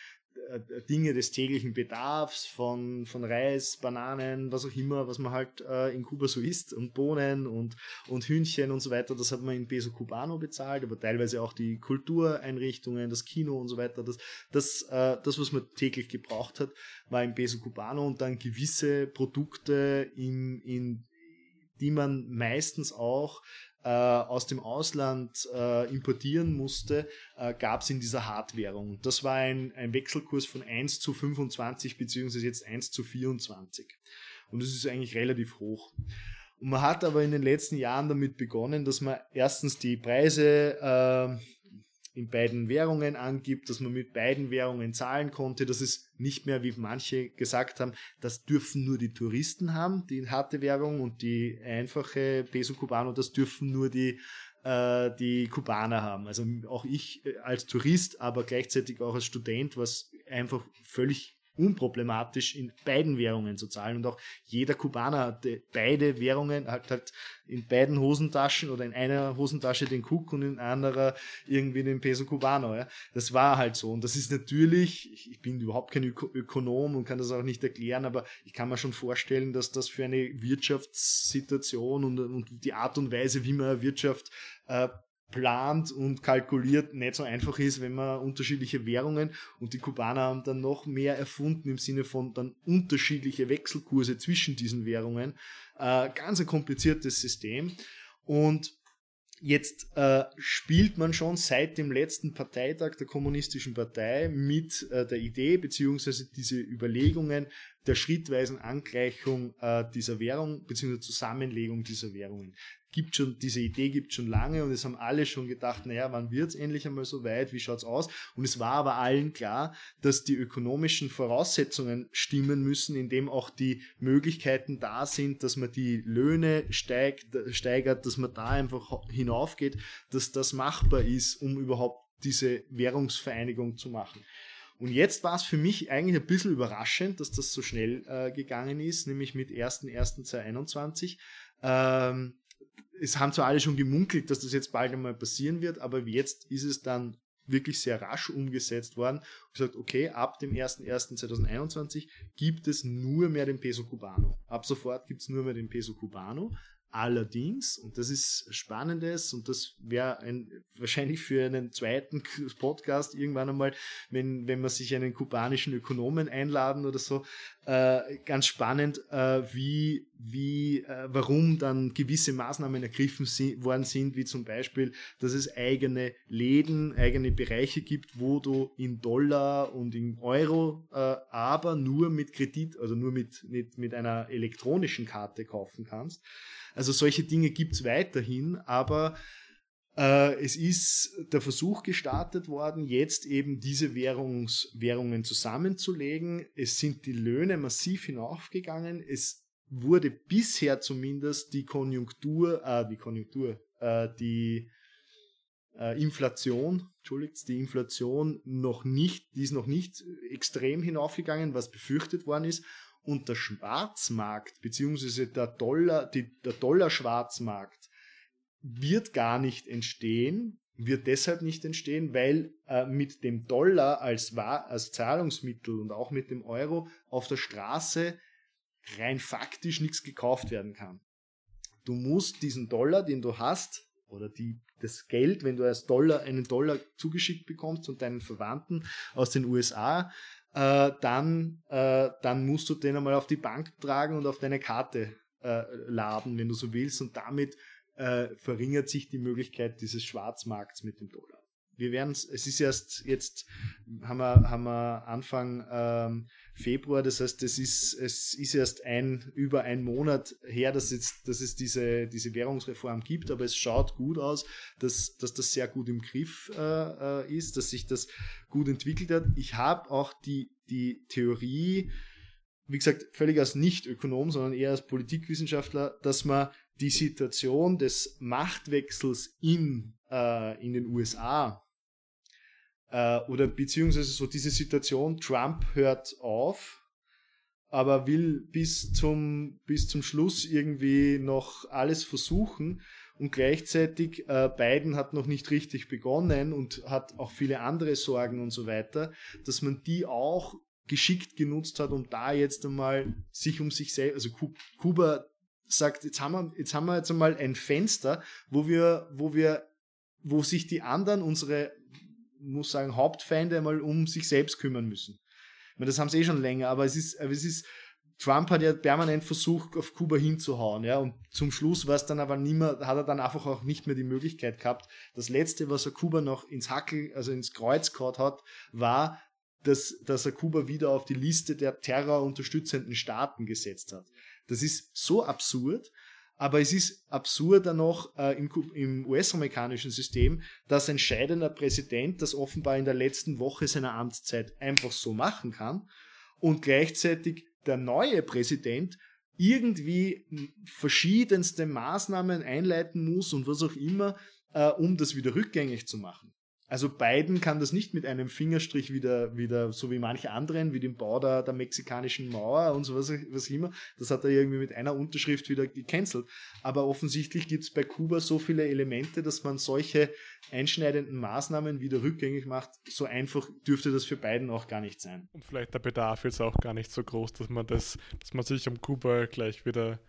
Dinge des täglichen Bedarfs von Reis, Bananen, was auch immer, was man halt in Kuba so isst, und Bohnen und Hühnchen und so weiter, das hat man in Peso Cubano bezahlt, aber teilweise auch die Kultureinrichtungen, das Kino und so weiter, das was man täglich gebraucht hat, war in Peso Cubano, und dann gewisse Produkte, die man meistens auch aus dem Ausland importieren musste, gab es in dieser Hartwährung. Das war ein Wechselkurs von 1:25 beziehungsweise jetzt 1:24. Und das ist eigentlich relativ hoch. Und man hat aber in den letzten Jahren damit begonnen, dass man erstens die Preise in beiden Währungen angibt, dass man mit beiden Währungen zahlen konnte. Das ist nicht mehr, wie manche gesagt haben, das dürfen nur die Touristen haben, die harte Währung, und die einfache Peso Cubano, das dürfen nur die Kubaner haben. Also auch ich als Tourist, aber gleichzeitig auch als Student, was einfach völlig unproblematisch in beiden Währungen zu zahlen, und auch jeder Kubaner hatte beide Währungen, hat in beiden Hosentaschen oder in einer Hosentasche den Cook und in anderer irgendwie den Peso Cubano. Ja. Das war halt so, und das ist natürlich, ich bin überhaupt kein Ökonom und kann das auch nicht erklären, aber ich kann mir schon vorstellen, dass das für eine Wirtschaftssituation und die Art und Weise, wie man Wirtschaft plant und kalkuliert, nicht so einfach ist, wenn man unterschiedliche Währungen, und die Kubaner haben dann noch mehr erfunden im Sinne von dann unterschiedliche Wechselkurse zwischen diesen Währungen. Ganz ein kompliziertes System, und jetzt spielt man schon seit dem letzten Parteitag der Kommunistischen Partei mit der Idee beziehungsweise diese Überlegungen der schrittweisen Angleichung dieser Währung beziehungsweise Zusammenlegung dieser Währungen. Diese Idee gibt es schon lange, und es haben alle schon gedacht, naja, wann wird es endlich einmal so weit, wie schaut es aus? Und es war aber allen klar, dass die ökonomischen Voraussetzungen stimmen müssen, indem auch die Möglichkeiten da sind, dass man die Löhne steigert, dass man da einfach hinaufgeht, dass das machbar ist, um überhaupt diese Währungsvereinigung zu machen. Und jetzt war es für mich eigentlich ein bisschen überraschend, dass das so schnell gegangen ist, nämlich mit 01.01.2021. Es haben zwar alle schon gemunkelt, dass das jetzt bald einmal passieren wird, aber jetzt ist es dann wirklich sehr rasch umgesetzt worden. Ich habe gesagt, okay, ab dem 01.01.2021 gibt es nur mehr den Peso Cubano. Ab sofort gibt es nur mehr den Peso Cubano. Allerdings, und das ist Spannendes, und das wäre wahrscheinlich für einen zweiten Podcast irgendwann einmal, wenn man sich einen kubanischen Ökonomen einladen oder so, ganz spannend, warum dann gewisse Maßnahmen ergriffen worden sind, wie zum Beispiel, dass es eigene Läden, eigene Bereiche gibt, wo du in Dollar und in Euro, aber nur mit Kredit, also nur mit einer elektronischen Karte kaufen kannst. Also solche Dinge gibt es weiterhin, aber es ist der Versuch gestartet worden, jetzt eben diese Währungen zusammenzulegen. Es sind die Löhne massiv hinaufgegangen. Es wurde bisher zumindest die Inflation noch nicht extrem hinaufgegangen, was befürchtet worden ist. Und der Schwarzmarkt, beziehungsweise der Dollarschwarzmarkt wird gar nicht entstehen, wird deshalb nicht entstehen, weil mit dem Dollar als Zahlungsmittel und auch mit dem Euro auf der Straße rein faktisch nichts gekauft werden kann. Du musst diesen Dollar, den du hast, oder das Geld, wenn du als Dollar einen Dollar zugeschickt bekommst und deinen Verwandten aus den USA, dann musst du den einmal auf die Bank tragen und auf deine Karte laden, wenn du so willst, und damit verringert sich die Möglichkeit dieses Schwarzmarkts mit dem Dollar. Es ist erst jetzt, haben wir Anfang Februar, das heißt, es ist erst über einen Monat her, dass es diese Währungsreform gibt, aber es schaut gut aus, dass das sehr gut im Griff ist, dass sich das gut entwickelt hat. Ich habe auch die Theorie, wie gesagt, völlig als Nicht-Ökonom, sondern eher als Politikwissenschaftler, dass man die Situation des Machtwechsels in den USA oder beziehungsweise so diese Situation, Trump hört auf aber will bis zum Schluss irgendwie noch alles versuchen. Und gleichzeitig, Biden hat noch nicht richtig begonnen und hat auch viele andere Sorgen und so weiter, dass man die auch geschickt genutzt hat, um da jetzt einmal sich um sich selbst, also Kuba sagt, jetzt haben wir jetzt einmal ein Fenster, wo sich die anderen, unsere, muss sagen, Hauptfeinde einmal um sich selbst kümmern müssen. Ich meine, das haben sie eh schon länger, aber es ist, Trump hat ja permanent versucht, auf Kuba hinzuhauen, ja, und zum Schluss war es dann aber hat er dann einfach auch nicht mehr die Möglichkeit gehabt. Das Letzte, was er Kuba noch ins Kreuz gehauen hat, war, dass er Kuba wieder auf die Liste der terrorunterstützenden Staaten gesetzt hat. Das ist so absurd, aber es ist absurder noch im US-amerikanischen System, dass ein scheidender Präsident das offenbar in der letzten Woche seiner Amtszeit einfach so machen kann und gleichzeitig der neue Präsident irgendwie verschiedenste Maßnahmen einleiten muss und was auch immer, um das wieder rückgängig zu machen. Also Biden kann das nicht mit einem Fingerstrich wieder so wie manche anderen, wie dem Bau der mexikanischen Mauer und so was immer, das hat er irgendwie mit einer Unterschrift wieder gecancelt. Aber offensichtlich gibt es bei Kuba so viele Elemente, dass man solche einschneidenden Maßnahmen wieder rückgängig macht. So einfach dürfte das für Biden auch gar nicht sein. Und vielleicht der Bedarf jetzt auch gar nicht so groß, dass man sich um Kuba gleich wieder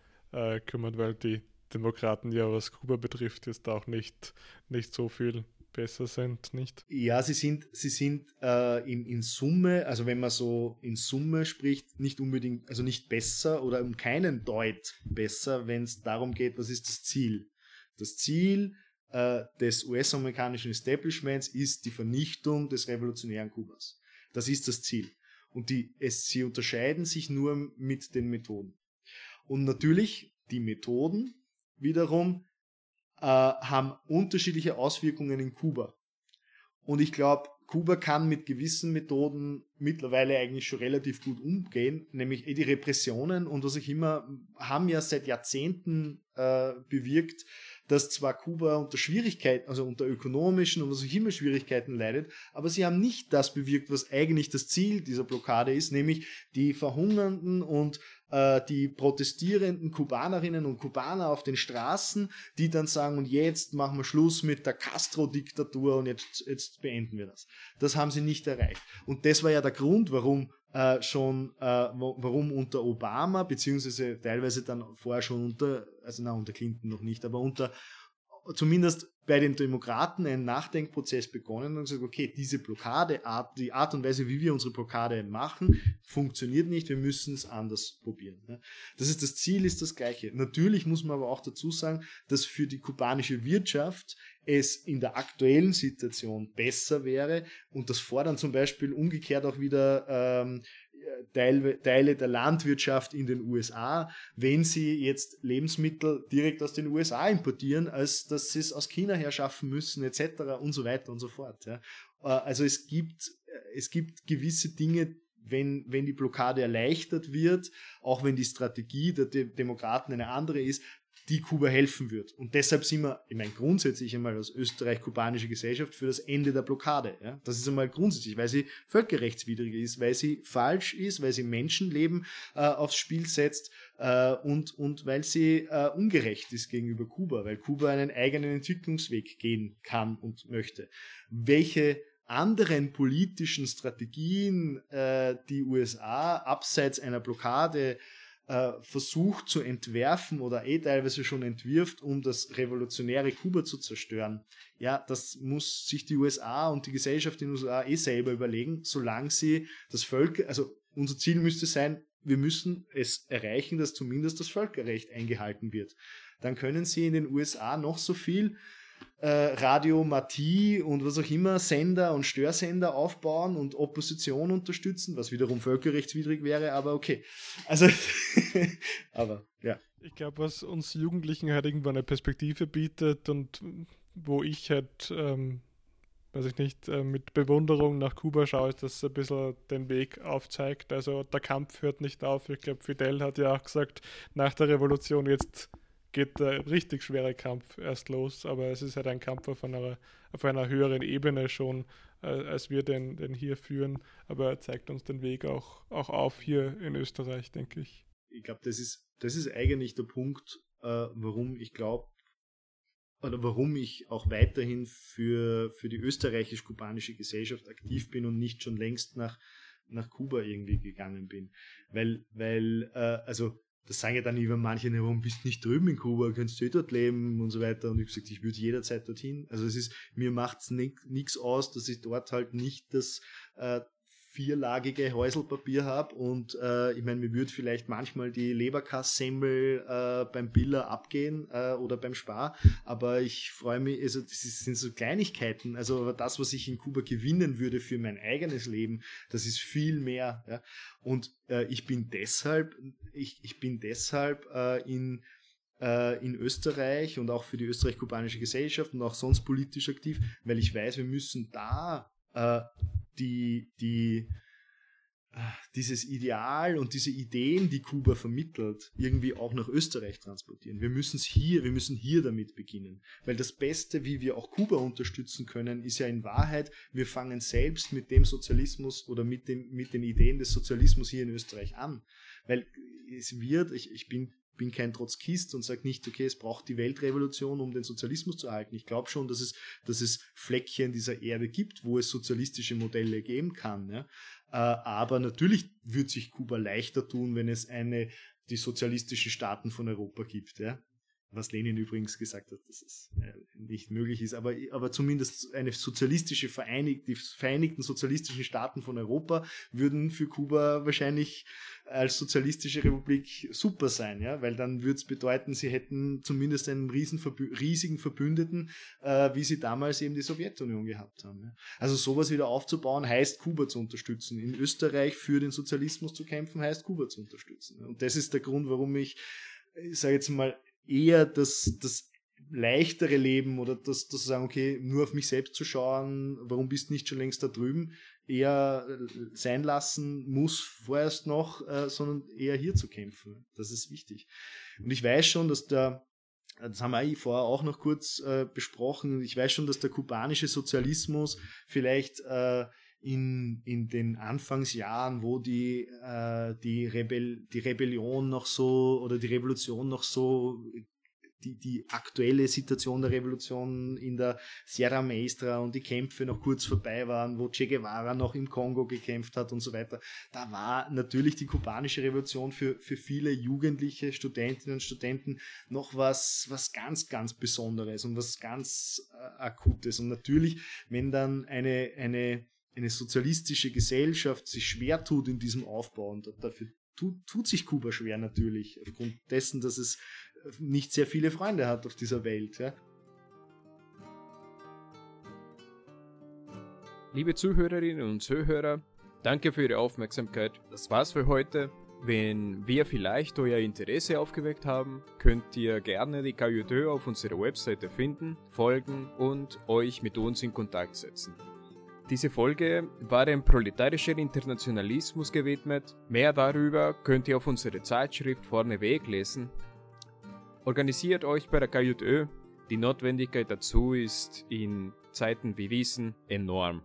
kümmert, weil die Demokraten ja, was Kuba betrifft, jetzt auch nicht so viel besser sind, nicht? Ja, sie sind in Summe, also wenn man so in Summe spricht, nicht unbedingt, also nicht besser oder um keinen Deut besser, wenn es darum geht, was ist das Ziel? Das Ziel des US-amerikanischen Establishments ist die Vernichtung des revolutionären Kubas. Das ist das Ziel. Und sie unterscheiden sich nur mit den Methoden. Und natürlich, die Methoden wiederum haben unterschiedliche Auswirkungen in Kuba. Und ich glaube, Kuba kann mit gewissen Methoden mittlerweile eigentlich schon relativ gut umgehen, nämlich die Repressionen und was auch immer, haben ja seit Jahrzehnten bewirkt, dass zwar Kuba unter Schwierigkeiten, also unter ökonomischen und was auch immer Schwierigkeiten leidet, aber sie haben nicht das bewirkt, was eigentlich das Ziel dieser Blockade ist, nämlich die Verhungernden und die protestierenden Kubanerinnen und Kubaner auf den Straßen, die dann sagen, und jetzt machen wir Schluss mit der Castro-Diktatur und jetzt beenden wir das. Das haben sie nicht erreicht. Und das war ja der Grund, warum unter Obama, beziehungsweise teilweise dann vorher schon unter Clinton noch nicht, aber zumindest bei den Demokraten ein Nachdenkprozess begonnen und gesagt, okay, diese Blockade, die Art und Weise, wie wir unsere Blockade machen, funktioniert nicht, wir müssen es anders probieren. Das Ziel ist das gleiche. Natürlich muss man aber auch dazu sagen, dass für die kubanische Wirtschaft es in der aktuellen Situation besser wäre, und das fordern zum Beispiel umgekehrt auch wieder Teile der Landwirtschaft in den USA, wenn sie jetzt Lebensmittel direkt aus den USA importieren, als dass sie es aus China her schaffen müssen, etc. und so weiter und so fort. Ja. Also es gibt gewisse Dinge, wenn die Blockade erleichtert wird, auch wenn die Strategie der Demokraten eine andere ist, die Kuba helfen wird. Und deshalb sind wir, ich meine, grundsätzlich einmal als österreich-kubanische Gesellschaft für das Ende der Blockade. Ja? Das ist einmal grundsätzlich, weil sie völkerrechtswidrig ist, weil sie falsch ist, weil sie Menschenleben aufs Spiel setzt und weil sie ungerecht ist gegenüber Kuba, weil Kuba einen eigenen Entwicklungsweg gehen kann und möchte. Welche anderen politischen Strategien die USA abseits einer Blockade versucht zu entwerfen oder teilweise schon entwirft, um das revolutionäre Kuba zu zerstören. Ja, das muss sich die USA und die Gesellschaft in den USA selber überlegen, solange sie das Völker, also unser Ziel müsste sein, wir müssen es erreichen, dass zumindest das Völkerrecht eingehalten wird. Dann können sie in den USA noch so viel Radiomatie und was auch immer, Sender und Störsender aufbauen und Opposition unterstützen, was wiederum völkerrechtswidrig wäre, aber okay. Also, aber, ja. Ich glaube, was uns Jugendlichen halt irgendwann eine Perspektive bietet und wo ich halt, mit Bewunderung nach Kuba schaue, ist, dass es ein bisschen den Weg aufzeigt. Also der Kampf hört nicht auf. Ich glaube, Fidel hat ja auch gesagt, nach der Revolution jetzt geht der richtig schwere Kampf erst los, aber es ist halt ein Kampf auf einer höheren Ebene schon, als wir den hier führen, aber er zeigt uns den Weg auch auf hier in Österreich, denke ich. Ich glaube, das ist eigentlich der Punkt, warum ich glaube, oder warum ich auch weiterhin für die österreichisch-kubanische Gesellschaft aktiv bin und nicht schon längst nach Kuba irgendwie gegangen bin. Weil das sagen ja dann über manche, warum bist du nicht drüben in Kuba, kannst du dort leben und so weiter. Und ich habe gesagt, ich würde jederzeit dorthin. Also es ist, mir macht es nichts aus, dass ich dort halt nicht das vierlagige Häuselpapier habe. Und ich meine, mir würde vielleicht manchmal die Leberkass-Semmel beim Biller abgehen oder beim Spar. Aber ich freue mich, also das sind so Kleinigkeiten. Also das, was ich in Kuba gewinnen würde für mein eigenes Leben, das ist viel mehr. Ja? Und ich bin deshalb in Österreich und auch für die österreich-kubanische Gesellschaft und auch sonst politisch aktiv, weil ich weiß, wir müssen da dieses Ideal und diese Ideen, die Kuba vermittelt, irgendwie auch nach Österreich transportieren. Wir müssen hier damit beginnen, weil das Beste, wie wir auch Kuba unterstützen können, ist ja in Wahrheit, wir fangen selbst mit dem Sozialismus oder mit den Ideen des Sozialismus hier in Österreich an, weil es wird, ich bin kein Trotzkist und sage nicht, okay, es braucht die Weltrevolution, um den Sozialismus zu erhalten. Ich glaube schon, dass es Fleckchen dieser Erde gibt, wo es sozialistische Modelle geben kann. Ja? Aber natürlich wird sich Kuba leichter tun, wenn es die sozialistischen Staaten von Europa gibt. Ja? Was Lenin übrigens gesagt hat, dass es nicht möglich ist, aber zumindest eine sozialistische die Vereinigten Sozialistischen Staaten von Europa würden für Kuba wahrscheinlich als sozialistische Republik super sein, ja, weil dann würde es bedeuten, sie hätten zumindest einen riesigen Verbündeten, wie sie damals eben die Sowjetunion gehabt haben. Ja. Also sowas wieder aufzubauen, heißt Kuba zu unterstützen. In Österreich für den Sozialismus zu kämpfen, heißt Kuba zu unterstützen. Und das ist der Grund, warum ich sage jetzt mal, eher das leichtere Leben oder das sagen, okay, nur auf mich selbst zu schauen, warum bist du nicht schon längst da drüben, eher sein lassen muss vorerst noch, sondern eher hier zu kämpfen. Das ist wichtig. Und ich weiß schon, das haben wir vorher auch noch kurz besprochen, ich weiß schon, dass der kubanische Sozialismus vielleicht in den Anfangsjahren, wo die Rebellion noch so oder die Revolution noch so, die aktuelle Situation der Revolution in der Sierra Maestra und die Kämpfe noch kurz vorbei waren, wo Che Guevara noch im Kongo gekämpft hat und so weiter, da war natürlich die kubanische Revolution für viele jugendliche Studentinnen und Studenten noch was ganz, ganz Besonderes und was ganz Akutes. Und natürlich, wenn dann eine sozialistische Gesellschaft sich schwer tut in diesem Aufbau, und dafür tut sich Kuba schwer natürlich, aufgrund dessen, dass es nicht sehr viele Freunde hat auf dieser Welt. Ja. Liebe Zuhörerinnen und Zuhörer, danke für Ihre Aufmerksamkeit. Das war's für heute. Wenn wir vielleicht euer Interesse aufgeweckt haben, könnt ihr gerne die KJÖ auf unserer Webseite finden, folgen und euch mit uns in Kontakt setzen. Diese Folge war dem proletarischen Internationalismus gewidmet. Mehr darüber könnt ihr auf unserer Zeitschrift Vorneweg lesen. Organisiert euch bei der KJÖ. Die Notwendigkeit dazu ist in Zeiten wie diesen enorm.